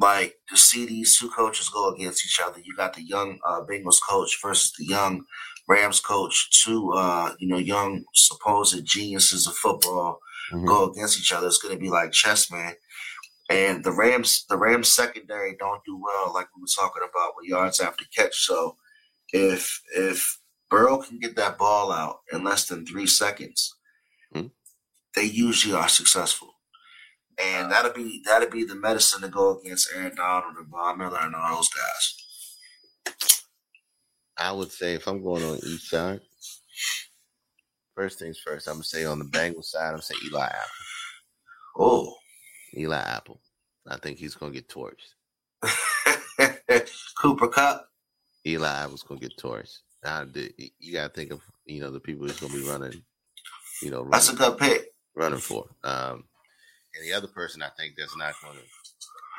Like to see these two coaches go against each other. You got the young uh, Bengals coach versus the young Rams coach. Two, uh, you know, young supposed geniuses of football mm-hmm. go against each other. It's gonna be like chess, man. And the Rams, the Rams secondary don't do well, like we were talking about, with yards after catch. So if if Burrow can get that ball out in less than three seconds, mm-hmm. they usually are successful. And that'll be that'll be the medicine to go against Aaron Donald and Von Miller and all those guys. I would say if I'm going on each side, first things first, I'm gonna say on the Bengals side, I'm gonna say Eli Apple. Oh. Eli Apple. I think he's going to get torched. Cooper Kupp. Eli was going to get torched. Now, you got to think of, you know, the people who's going to be running, you know. Running, that's a good pick. Running for. Um, and the other person I think that's not going to,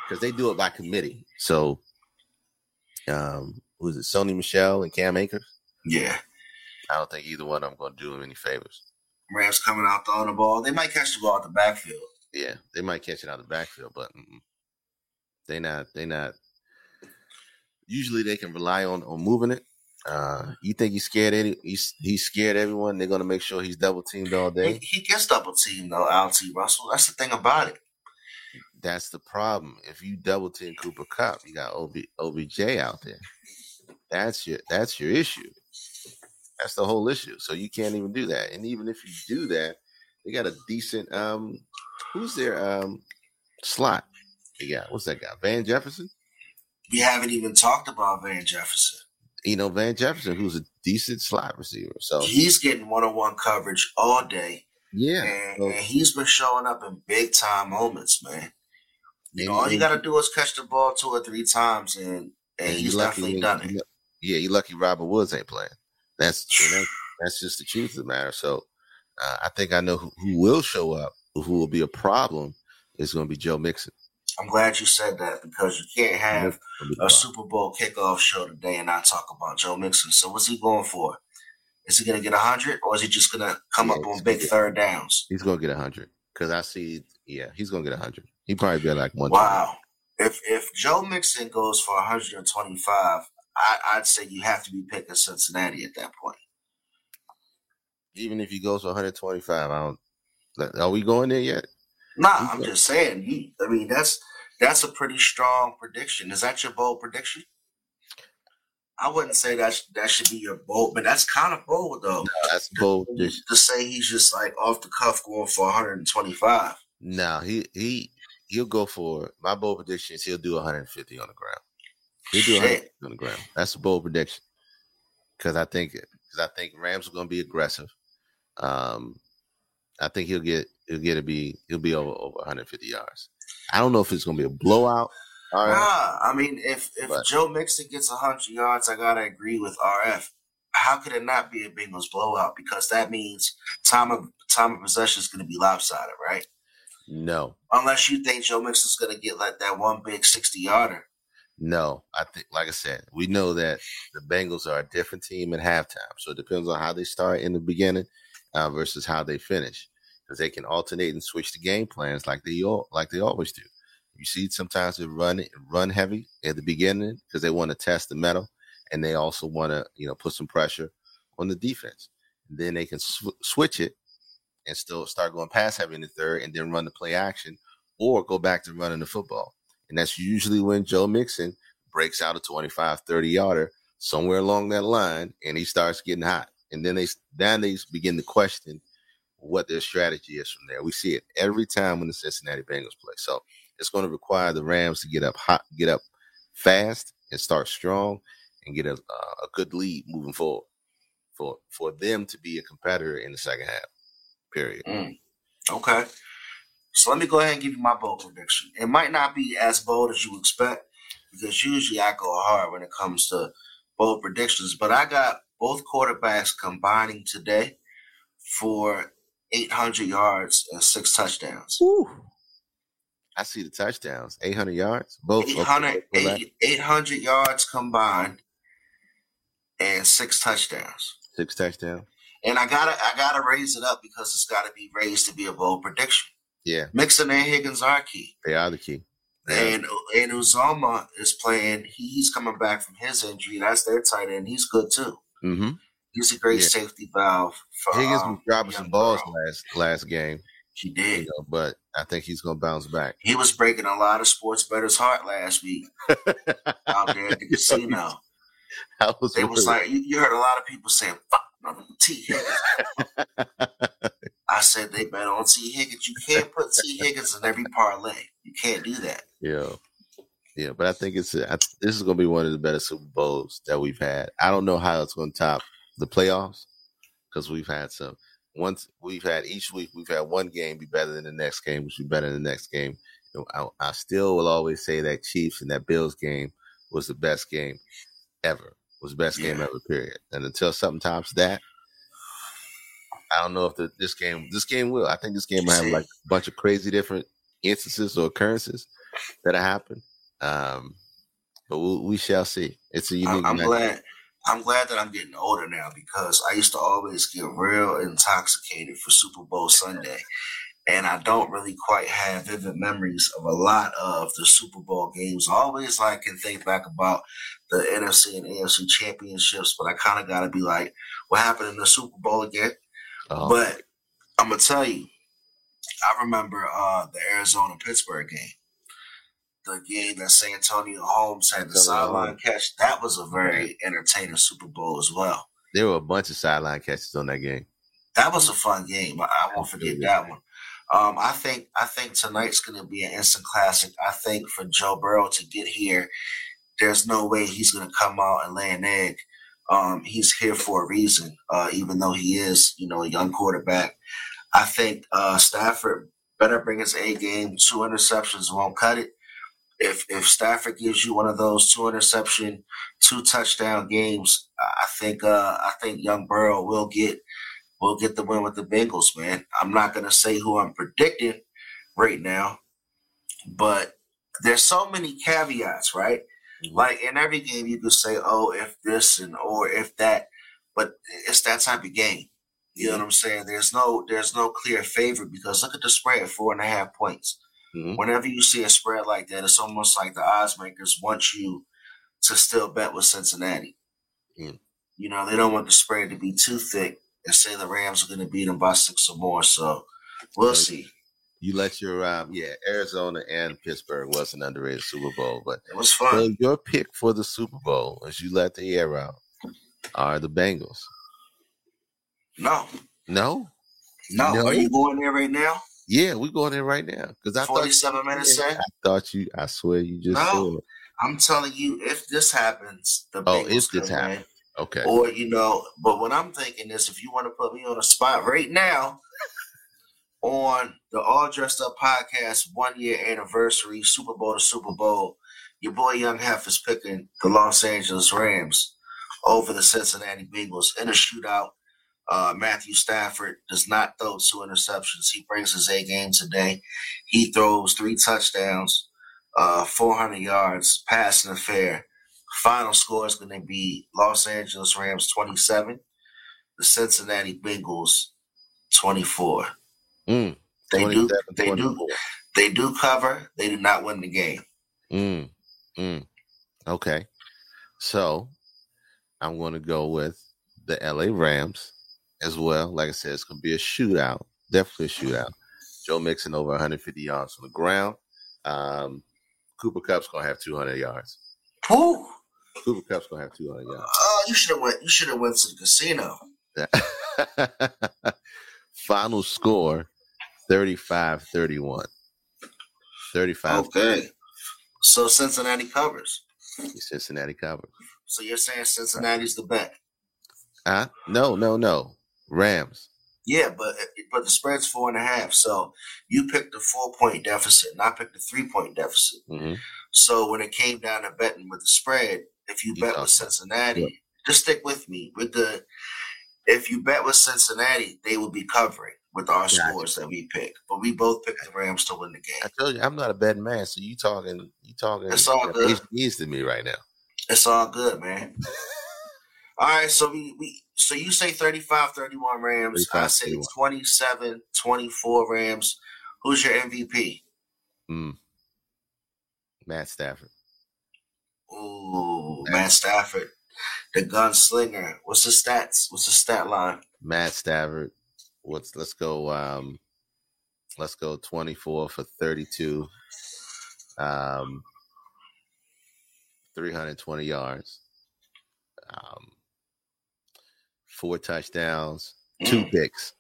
because they do it by committee. So, um, who's it? Sony Michel and Cam Akers? Yeah. I don't think either one of them going to do him any favors. Rams coming out throwing the ball. They might catch the ball out the backfield. Yeah, they might catch it out the backfield, but mm, they not. They not. Usually, they can rely on on moving it. Uh, you think he's scared? Any he's he's scared everyone. They're gonna make sure he's double teamed all day. He, he gets double teamed though. L T Russell. That's the thing about it. That's the problem. If you double team Cooper Kupp, you got O B, O B J out there. That's your that's your issue. That's the whole issue. So you can't even do that. And even if you do that, they got a decent um. Who's their um, slot? They got, what's that guy? Van Jefferson? We haven't even talked about Van Jefferson. You know, Van Jefferson, who's a decent slot receiver. So he's getting one-on-one coverage all day. Yeah. And, so, and he's been showing up in big-time moments, man. You know, all you got to do is catch the ball two or three times, and, and, and he's definitely he, done he, it. Yeah, you're lucky Robert Woods ain't playing. That's you know, that's just the truth of the matter. So uh, I think I know who, who will show up. Who will be a problem is going to be Joe Mixon. I'm glad you said that because you can't have a Super Bowl kickoff show today and not talk about Joe Mixon. So what's he going for? Is he going to get one hundred or is he just going to come yeah, up on big get, third downs? He's going to get one hundred because I see, yeah, he's going to get one hundred. He probably be like one. Wow. If if Joe Mixon goes for one twenty-five, I, I'd say you have to be picking Cincinnati at that point. Even if he goes for one twenty-five, I don't. Are we going there yet? No, nah, I'm just saying. He, I mean, that's that's a pretty strong prediction. Is that your bold prediction? I wouldn't say that that should be your bold, but that's kind of bold, though. No, that's bold. To, to say he's just like off the cuff going for one twenty-five. No, he he he'll go for my bold prediction is he'll do one fifty on the ground. He'll do one fifty on the ground. That's a bold prediction because I think because I think Rams are going to be aggressive. Um. I think he'll get he'll get to be he'll be over, over one fifty yards. I don't know if it's gonna be a blowout. R F, nah, I mean if if but, Joe Mixon gets one hundred yards, I gotta agree with R F. How could it not be a Bengals blowout? Because that means time of time of possession is gonna be lopsided, right? No, unless you think Joe Mixon's gonna get like that one big sixty yarder. No, I think like I said, we know that the Bengals are a different team at halftime, so it depends on how they start in the beginning. Uh, versus how they finish, because they can alternate and switch the game plans like they all like they always do. You see, sometimes they run run heavy at the beginning because they want to test the metal, and they also want to you know put some pressure on the defense. And then they can sw- switch it and still start going pass heavy in the third, and then run the play action or go back to running the football. And that's usually when Joe Mixon breaks out a twenty-five, thirty yarder somewhere along that line, and he starts getting hot. And then they then they begin to question what their strategy is from there. We see it every time when the Cincinnati Bengals play. So it's going to require the Rams to get up hot, get up fast, and start strong, and get a, a good lead moving forward for for them to be a competitor in the second half. Period. Mm. Okay. So let me go ahead and give you my bold prediction. It might not be as bold as you expect because usually I go hard when it comes to bold predictions, but I got both quarterbacks combining today for eight hundred yards and six touchdowns. Ooh. I see the touchdowns. eight hundred yards? Both. eight hundred, eight, eight hundred yards combined and six touchdowns. Six touchdowns. And I gotta, I gotta raise it up because it's gotta be raised to be a bold prediction. Yeah. Mixon and Higgins are key. They are the key. And and Uzomah is playing. He's coming back from his injury. That's their tight end. He's good too. Mm-hmm. He's a great yeah. safety valve. For, Higgins um, was dropping some balls Burrow. last last game. He did, you know, but I think he's gonna bounce back. He was breaking a lot of sports bettors' heart last week out there at the casino. I was it worried. was like you, you heard a lot of people saying "fuck no, T Higgins." I said they bet on T Higgins. You can't put T Higgins in every parlay. You can't do that. Yeah, yeah, but I think it's I, this is going to be one of the better Super Bowls that we've had. I don't know how it's going to top the playoffs because we've had some. Once we've had each week, we've had one game be better than the next game, which be better than the next game, I, I still will always say that Chiefs and that Bills game was the best game ever. Was the best yeah. game ever, period. And until sometimes that, I don't know if the, this game, this game will. I think this game will have like a bunch of crazy different instances or occurrences that happen. Um, but we'll, we shall see. It's a unique. I'm, I'm glad. I'm glad that I'm getting older now, because I used to always get real intoxicated for Super Bowl Sunday. And I don't really quite have vivid memories of a lot of the Super Bowl games. I always like can think back about the N F C and A F C championships, but I kind of got to be like, what happened in the Super Bowl again? Oh. But I'm going to tell you, I remember uh, the Arizona-Pittsburgh game. The game that Santonio Holmes had the sideline catch, that was a very entertaining Super Bowl as well. There were a bunch of sideline catches on that game. That was a fun game. I, I won't forget that one. Um, I think I think tonight's going to be an instant classic. I think for Joe Burrow to get here, there's no way he's going to come out and lay an egg. Um, he's here for a reason, uh, even though he is, you know, a young quarterback. I think uh, Stafford better bring his A game. Two interceptions won't cut it. If if Stafford gives you one of those two interception, two touchdown games, I think uh, I think young Burrow will get will get the win with the Bengals, man. I'm not gonna say who I'm predicting right now, but there's so many caveats, right? Mm-hmm. Like in every game, you could say, "Oh, if this and or if that," but it's that type of game. You mm-hmm. know what I'm saying? There's no there's no clear favorite, because look at the spread, four and a half points. Mm-hmm. Whenever you see a spread like that, it's almost like the odds makers want you to still bet with Cincinnati. Mm-hmm. You know, they don't want the spread to be too thick and say the Rams are going to beat them by six or more. So we'll see. You let your um, yeah, Arizona and Pittsburgh was an underrated Super Bowl, but it was fun. So your pick for the Super Bowl, as you let the air out, are the Bengals. No, no, no. no. Are you going there right now? Yeah, we're going in right now, because I forty-seven thought minutes. Say, I thought you. I swear you just. No, said. I'm telling you, if this happens, the oh, Bengals if this happens, okay. Or you know, but what I'm thinking is, if you want to put me on a spot right now, on the All Dressed Up podcast one year anniversary, Super Bowl to Super Bowl, your boy Young Hef is picking the Los Angeles Rams over the Cincinnati Bengals in a shootout. Uh, Matthew Stafford does not throw two interceptions. He brings his A game today. He throws three touchdowns, uh, four hundred yards, passing affair. Final score is going to be Los Angeles Rams twenty-seven, the Cincinnati Bengals twenty-four. Mm, they do, they do, they do cover. They do not win the game. Mm, mm. Okay, so I'm going to go with the L A Rams as well. Like I said, it's going to be a shootout. Definitely a shootout. Joe Mixon over one hundred fifty yards on the ground. Um, Cooper Kupp's going to have two hundred yards. Who? Cooper Kupp's going to have two hundred yards. Oh, uh, you should have went, you should have went to the casino. Final score, thirty-five thirty-one. thirty-five Okay. So Cincinnati covers. Cincinnati covers. So you're saying Cincinnati's the bet? Huh? No, no, no. Rams. Yeah, but but the spread's four and a half. So you picked a four-point deficit, and I picked a three-point deficit. Mm-hmm. So when it came down to betting with the spread, if you, you bet know. with Cincinnati, yeah. just stick with me. We're good. If you bet with Cincinnati, they will be covering with our yeah, scores that we pick. But we both picked the Rams to win the game. I told you, I'm not a betting man, so you talking you talking it's all good. H B's to me right now. It's all good, man. All right, so we, we so you say thirty-five thirty-one Rams. I say twenty-seven twenty-four Rams. Who's your M V P? Mm. Matt Stafford. Ooh, Matt, Matt Stafford. The gunslinger. What's the stats? What's the stat line? Matt Stafford. What's let's go um let's go twenty-four for thirty-two. Um three hundred twenty yards. Um Four touchdowns, two mm. picks.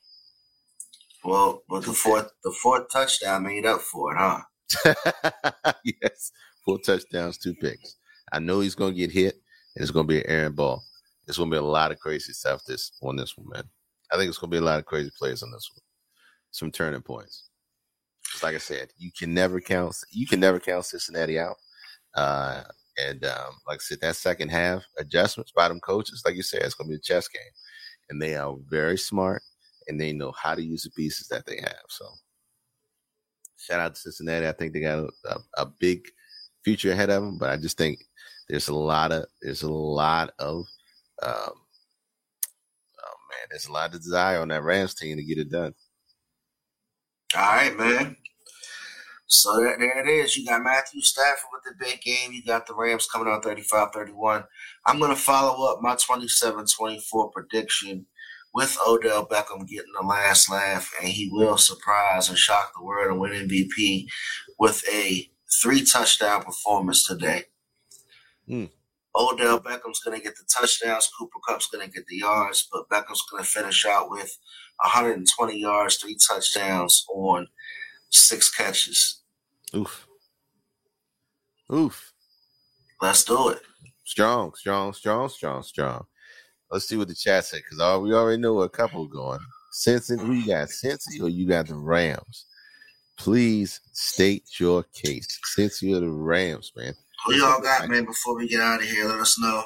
Well, but the fourth, the fourth touchdown made up for it, huh? Yes, four touchdowns, two picks. I know he's gonna get hit, and it's gonna be an errant ball. It's gonna be a lot of crazy stuff this on this one, man. I think it's gonna be a lot of crazy plays on this one. Some turning points. like I said, you can never count. You can never count Cincinnati out. Uh, and um, like I said, that second half adjustments by them coaches, like you said, it's going to be a chess game, and they are very smart and they know how to use the pieces that they have. So shout out to Cincinnati. I think they got a, a big future ahead of them, but I just think there's a lot of there's a lot of um, oh man, there's a lot of desire on that Rams team to get it done. All right, man. So there it is. You got Matthew Stafford with the big game. You got the Rams coming out thirty-five thirty-one. I'm going to follow up my twenty-seven twenty-four prediction with Odell Beckham getting the last laugh, and he will surprise and shock the world and win M V P with a three-touchdown performance today. Mm. Odell Beckham's going to get the touchdowns. Cooper Kupp's going to get the yards, but Beckham's going to finish out with one hundred twenty yards, three touchdowns on six catches. Oof. Oof. Let's do it. Strong, strong, strong, strong, strong. Let's see what the chat said, because we already know a couple going. Cincy, we got Cincy or you got the Rams. Please state your case. Cincy or the Rams, man. Who y'all got, man, before we get out of here? Let us know.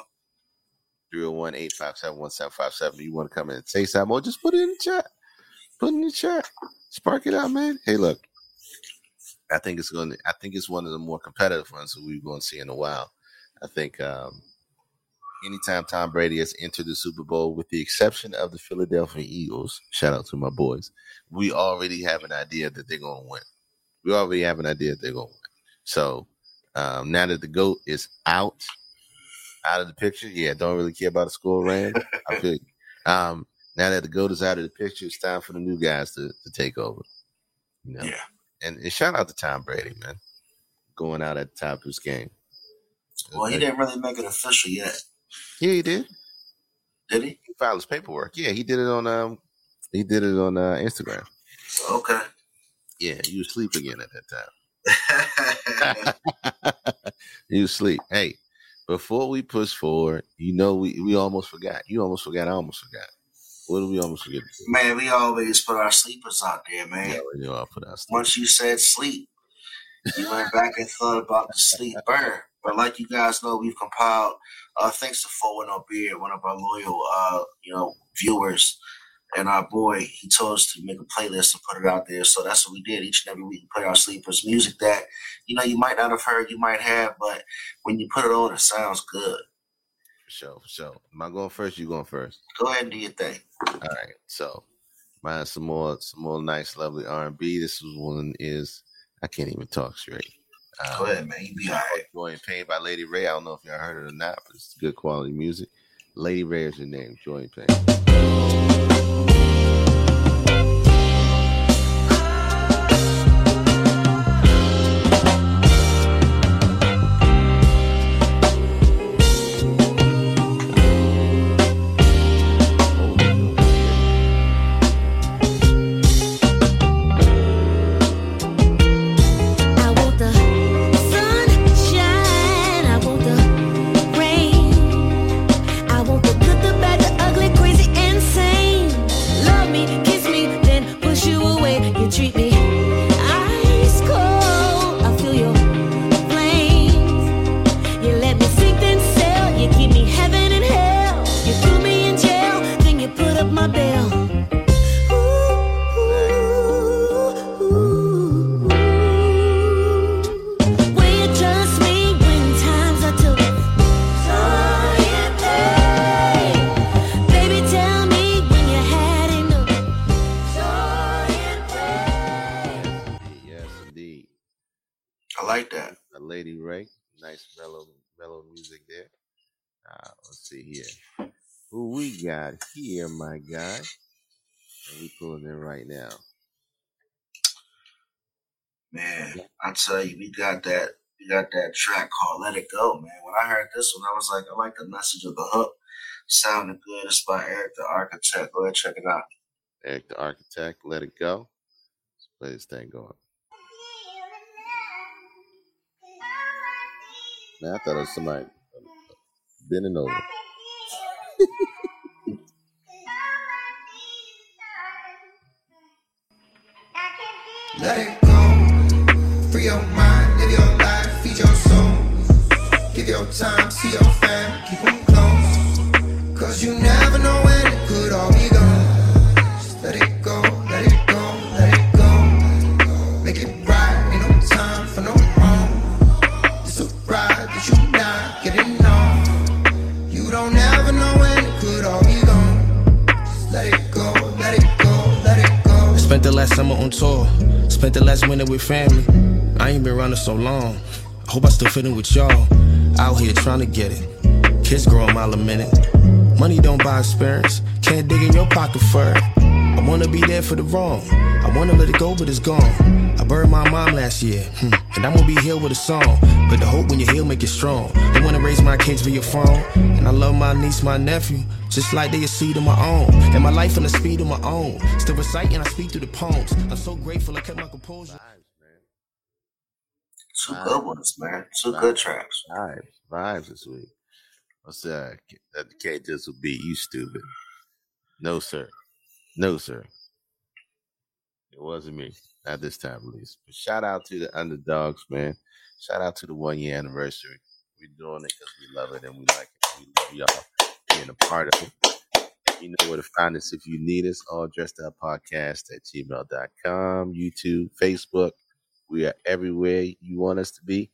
three oh one, eight five seven, one seven five seven. You want to come in and say something, or just put it in the chat. Put it in the chat. Spark it out, man. Hey, look. I think it's going to, I think it's one of the more competitive ones that we're going to see in a while. I think um, anytime Tom Brady has entered the Super Bowl, with the exception of the Philadelphia Eagles, shout out to my boys, we already have an idea that they're going to win. We already have an idea that they're going to win. So um, now that the GOAT is out, out of the picture, yeah, don't really care about the score, Rand. I feel you. Um, now that the GOAT is out of the picture, it's time for the new guys to, to take over. You know? Yeah. And, and shout out to Tom Brady, man, going out at the top of his game. Well, he didn't really make it official yet. Yeah, he did. Did he? He filed his paperwork. Yeah, he did it on um, he did it on uh, Instagram. Okay. Yeah, you was asleep again at that time. You was asleep. Hey, before we push forward, you know we, we almost forgot. You almost forgot. I almost forgot. What do we almost forget? Man, we always put our sleepers out there, man. Yeah, we all put our sleepers. Once you said sleep, you went back and thought about the sleeper. But like you guys know, we've compiled, uh, thanks to Four with No Beard, one of our loyal, uh, you know, viewers, and our boy, he told us to make a playlist and put it out there. So that's what we did. Each and every week, we play our sleepers music that, you know, you might not have heard, you might have, but when you put it on, it sounds good. For sure, for sure. Am I going first? You going first? Go ahead and do your thing. All right. So, mine some more, some more nice, lovely R and B. This one is I can't even talk straight. Um, Go ahead, man. You be all right. Joy and Pain by Lady Ray. I don't know if y'all heard it or not, but it's good quality music. Lady Ray is your name. Joy and Pain. Here, my guy, and we pulling in right now. Man, I tell you, we got that, we got that track called "Let It Go," man. When I heard this one, I was like, I like the message of the hook. Sounded good. It's by Eric the Architect. Go ahead, check it out. Eric the Architect, "Let It Go." Let's play this thing going. Man, I thought it was somebody bending over. Let it go. your mind, live your life, feed your soul. Give your time, see your fam, keep them close. Cause you never know when it could all be gone. Just let it go, let it go, let it go. Make it right, ain't no time for no wrong. It's a ride that you not getting on. You don't ever know when it could all be gone. Just let it go, let it go, let it go. I spent the last summer on tour. Spent the last winter with family. I ain't been around her so long. Hope I still fit in with y'all. Out here trying to get it. Kids grow a mile a minute. Money don't buy experience. Can't dig in your pocket for it. I wanna be there for the wrong. I wanna let it go, but it's gone. I buried my mom last year, hmm. and I'm gonna be here with a song. But the hope when you're here make it strong. They wanna raise my kids via phone. And I love my niece, my nephew, just like they a seed of my own. And my life on the speed of my own. Still reciting, I speak through the poems. I'm so grateful I kept my composure. Two vibes. Good ones, man. Two vibes. Good tracks. Vibes. Vibes this week. What's that? That the Kate Dizzle beat you stupid. No, sir. No, sir. It wasn't me. Not this time, at least. But shout out to the underdogs, man. Shout out to the one-year anniversary. We're doing it because we love it and we like it. We love y'all being a part of it. You know where to find us if you need us. All Dressed Up Podcast at gmail dot com, YouTube, Facebook. We are everywhere you want us to be,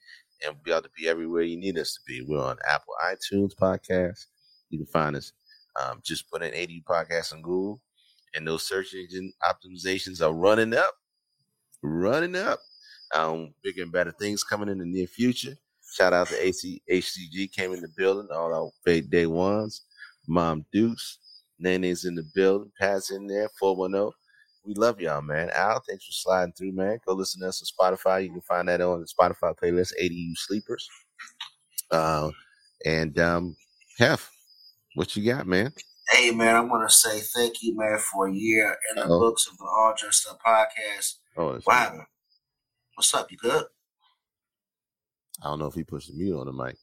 and we ought to be everywhere you need us to be. We're on Apple iTunes Podcast. You can find us. Um, just put in A D U Podcast on Google, and those search engine optimizations are running up, running up. Um, bigger and better things coming in the near future. Shout out to A C H C G came in the building. All our fake day ones, Mom Dukes, Nene's in the building. Pat's in there. four one zero. We love y'all, man. Al, thanks for sliding through, man. Go listen to us on Spotify. You can find that on the Spotify playlist, A D U Sleepers. Uh, and, um, Hef, what you got, man? Hey, man, I want to say thank you, man, for a year in the Uh-oh. books of the All Dressed Up Podcast. Oh, that's wow. Cool. What's up? You good? I don't know if he pushed the mute on the mic.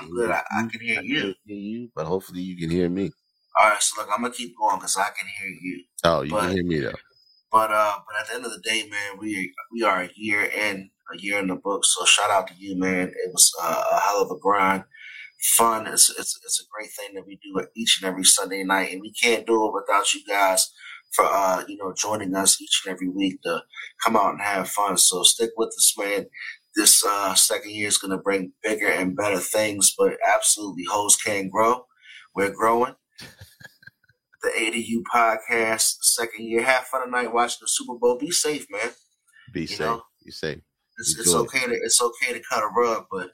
I'm good. I, I can hear I you. Can hear you, but hopefully you can hear me. All right, so look, I'm gonna keep going because I can hear you. Oh, you but, can hear me though. But uh, but at the end of the day, man, we we are a year in, a year in the book. So shout out to you, man. It was uh, a hell of a grind, fun. It's it's it's a great thing that we do each and every Sunday night, and we can't do it without you guys for uh, you know, joining us each and every week to come out and have fun. So stick with us, man. This uh, second year is gonna bring bigger and better things, but absolutely, hoes can grow. We're growing. The A D U Podcast, second year, half of the night watching the Super Bowl. Be safe, man. Be you safe. Know? Be safe. It's, it's okay it. to it's okay to cut a rug, but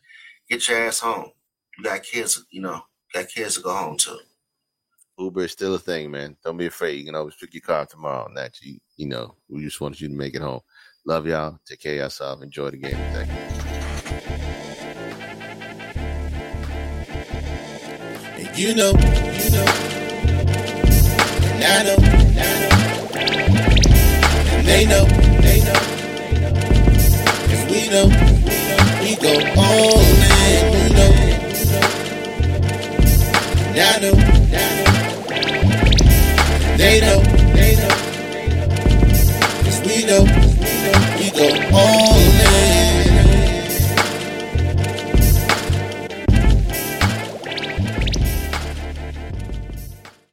get your ass home. You got kids, you know, got kids to go home to. Uber is still a thing, man. Don't be afraid. You can always pick your car tomorrow. And that you, you know, we just wanted you to make it home. Love y'all. Take care of yourself. Enjoy the game. Thank you. And you know, you know. I know, and they know, they know, and we know, we go all in, you know, and I know, and they know, they know, 'cause we know, we go all